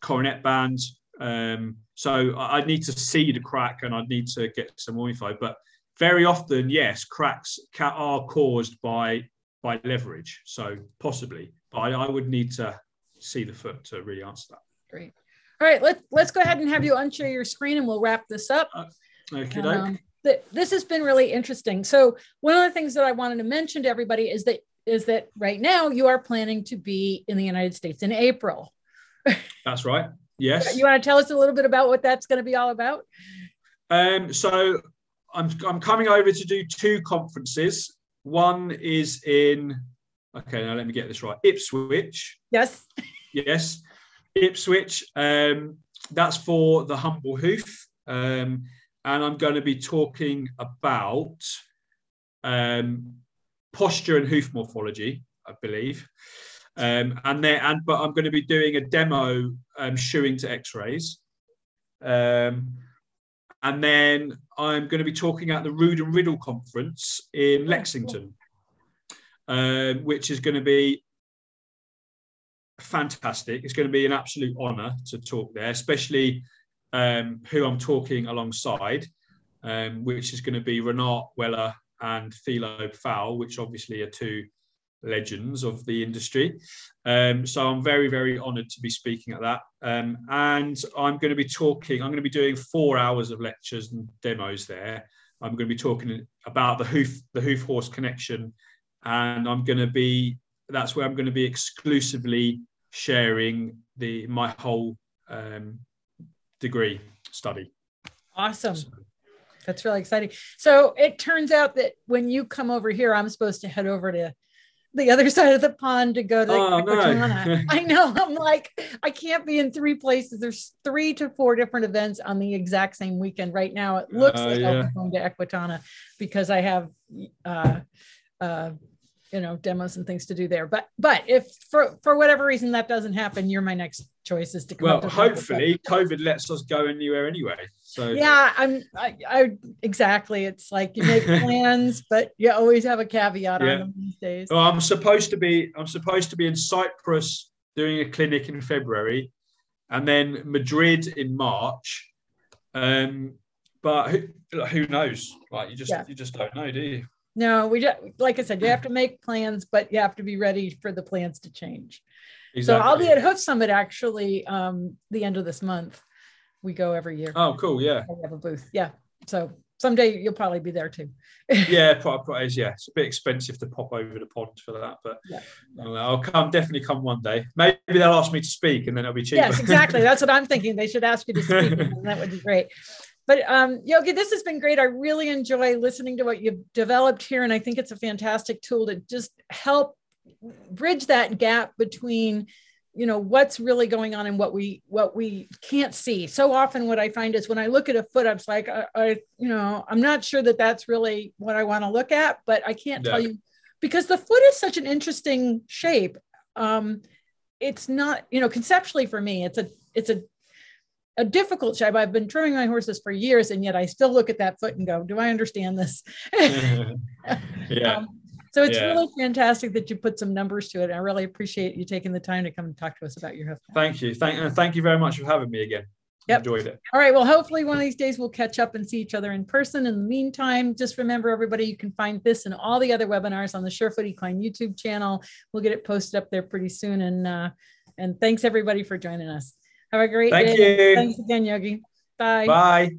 coronet band. Um, so I, I need to see the crack and I need to get some more info. But very often, yes, cracks ca- are caused by by leverage. So possibly, but I, I would need to. See the foot to really answer that. Great. All right, let's let's go ahead and have you unshare your screen and we'll wrap this up. Uh, okay. Um, th- this has been really interesting. So one of the things that I wanted to mention to everybody is that is that right now you are planning to be in the United States in April. That's right. Yes. You want to tell us a little bit about what that's going to be all about? Um, so I'm I'm coming over to do two conferences. One is in Okay, now let me get this right. Ipswich. Yes. Yes. Ipswich. Um, that's for the humble hoof. Um, and I'm going to be talking about um, posture and hoof morphology, I believe. Um, and there, and but I'm going to be doing a demo um, shoeing to X-rays. Um, and then I'm going to be talking at the Rude and Riddle conference in Lexington. Um, which is going to be fantastic. It's going to be an absolute honour to talk there, especially um, who I'm talking alongside, um, which is going to be Renard Weller and Philo Fowle, which obviously are two legends of the industry. Um, so I'm very, very honoured to be speaking at that. Um, and I'm going to be talking, I'm going to be doing four hours of lectures and demos there. I'm going to be talking about the hoof, the hoof-horse connection. And I'm going to be, that's where I'm going to be exclusively sharing the my whole um, degree study. Awesome. So. That's really exciting. So it turns out that when you come over here, I'm supposed to head over to the other side of the pond to go to the oh, no. I know. I'm like, I can't be in three places. There's three to four different events on the exact same weekend right now. It looks uh, like yeah. I'm going to Equitana because I have... Uh, uh, you know, demos and things to do there. But but if for, for whatever reason that doesn't happen, you're my next choice is to come. Well, to hopefully COVID lets us go anywhere anyway. So yeah, I'm I, I exactly. It's like you make plans, but you always have a caveat yeah. on them these days. Well, I'm supposed to be I'm supposed to be in Cyprus doing a clinic in February, and then Madrid in March. Um, but who, who knows? Like you just yeah. you just don't know, do you? No, we just, like I said, you have to make plans, but you have to be ready for the plans to change. Exactly. So I'll be at Hoof Summit actually um, the end of this month. We go every year. Oh, cool. Yeah. We have a booth. Yeah. So someday you'll probably be there too. yeah, probably is. Yeah. It's a bit expensive to pop over the pond for that, but yeah. I'll come, definitely come one day. Maybe they'll ask me to speak and then it'll be cheaper. Yes, exactly. That's what I'm thinking. They should ask you to speak and that would be great. But um, Yogi, this has been great. I really enjoy listening to what you've developed here. And I think it's a fantastic tool to just help bridge that gap between you know, what's really going on and what we, what we can't see. So often what I find is when I look at a foot, I'm like, I, I you know, I'm not sure that that's really what I want to look at, but I can't yeah. tell you because the foot is such an interesting shape. Um, it's not, you know, conceptually for me, it's a, it's a, a difficult shape. I've been trimming my horses for years, and yet I still look at that foot and go, do I understand this? yeah. Um, so it's yeah. really fantastic that you put some numbers to it. I really appreciate you taking the time to come and talk to us about your hoof. Thank you. Thank, and thank you very much for having me again. Yep. Enjoyed it. All right. Well, hopefully one of these days we'll catch up and see each other in person. In the meantime, just remember, everybody, you can find this and all the other webinars on the Surefoot Equine YouTube channel. We'll get it posted up there pretty soon. And, uh, and thanks, everybody, for joining us. Have a great Thank day. Thank you. Thanks again, Yogi. Bye. Bye.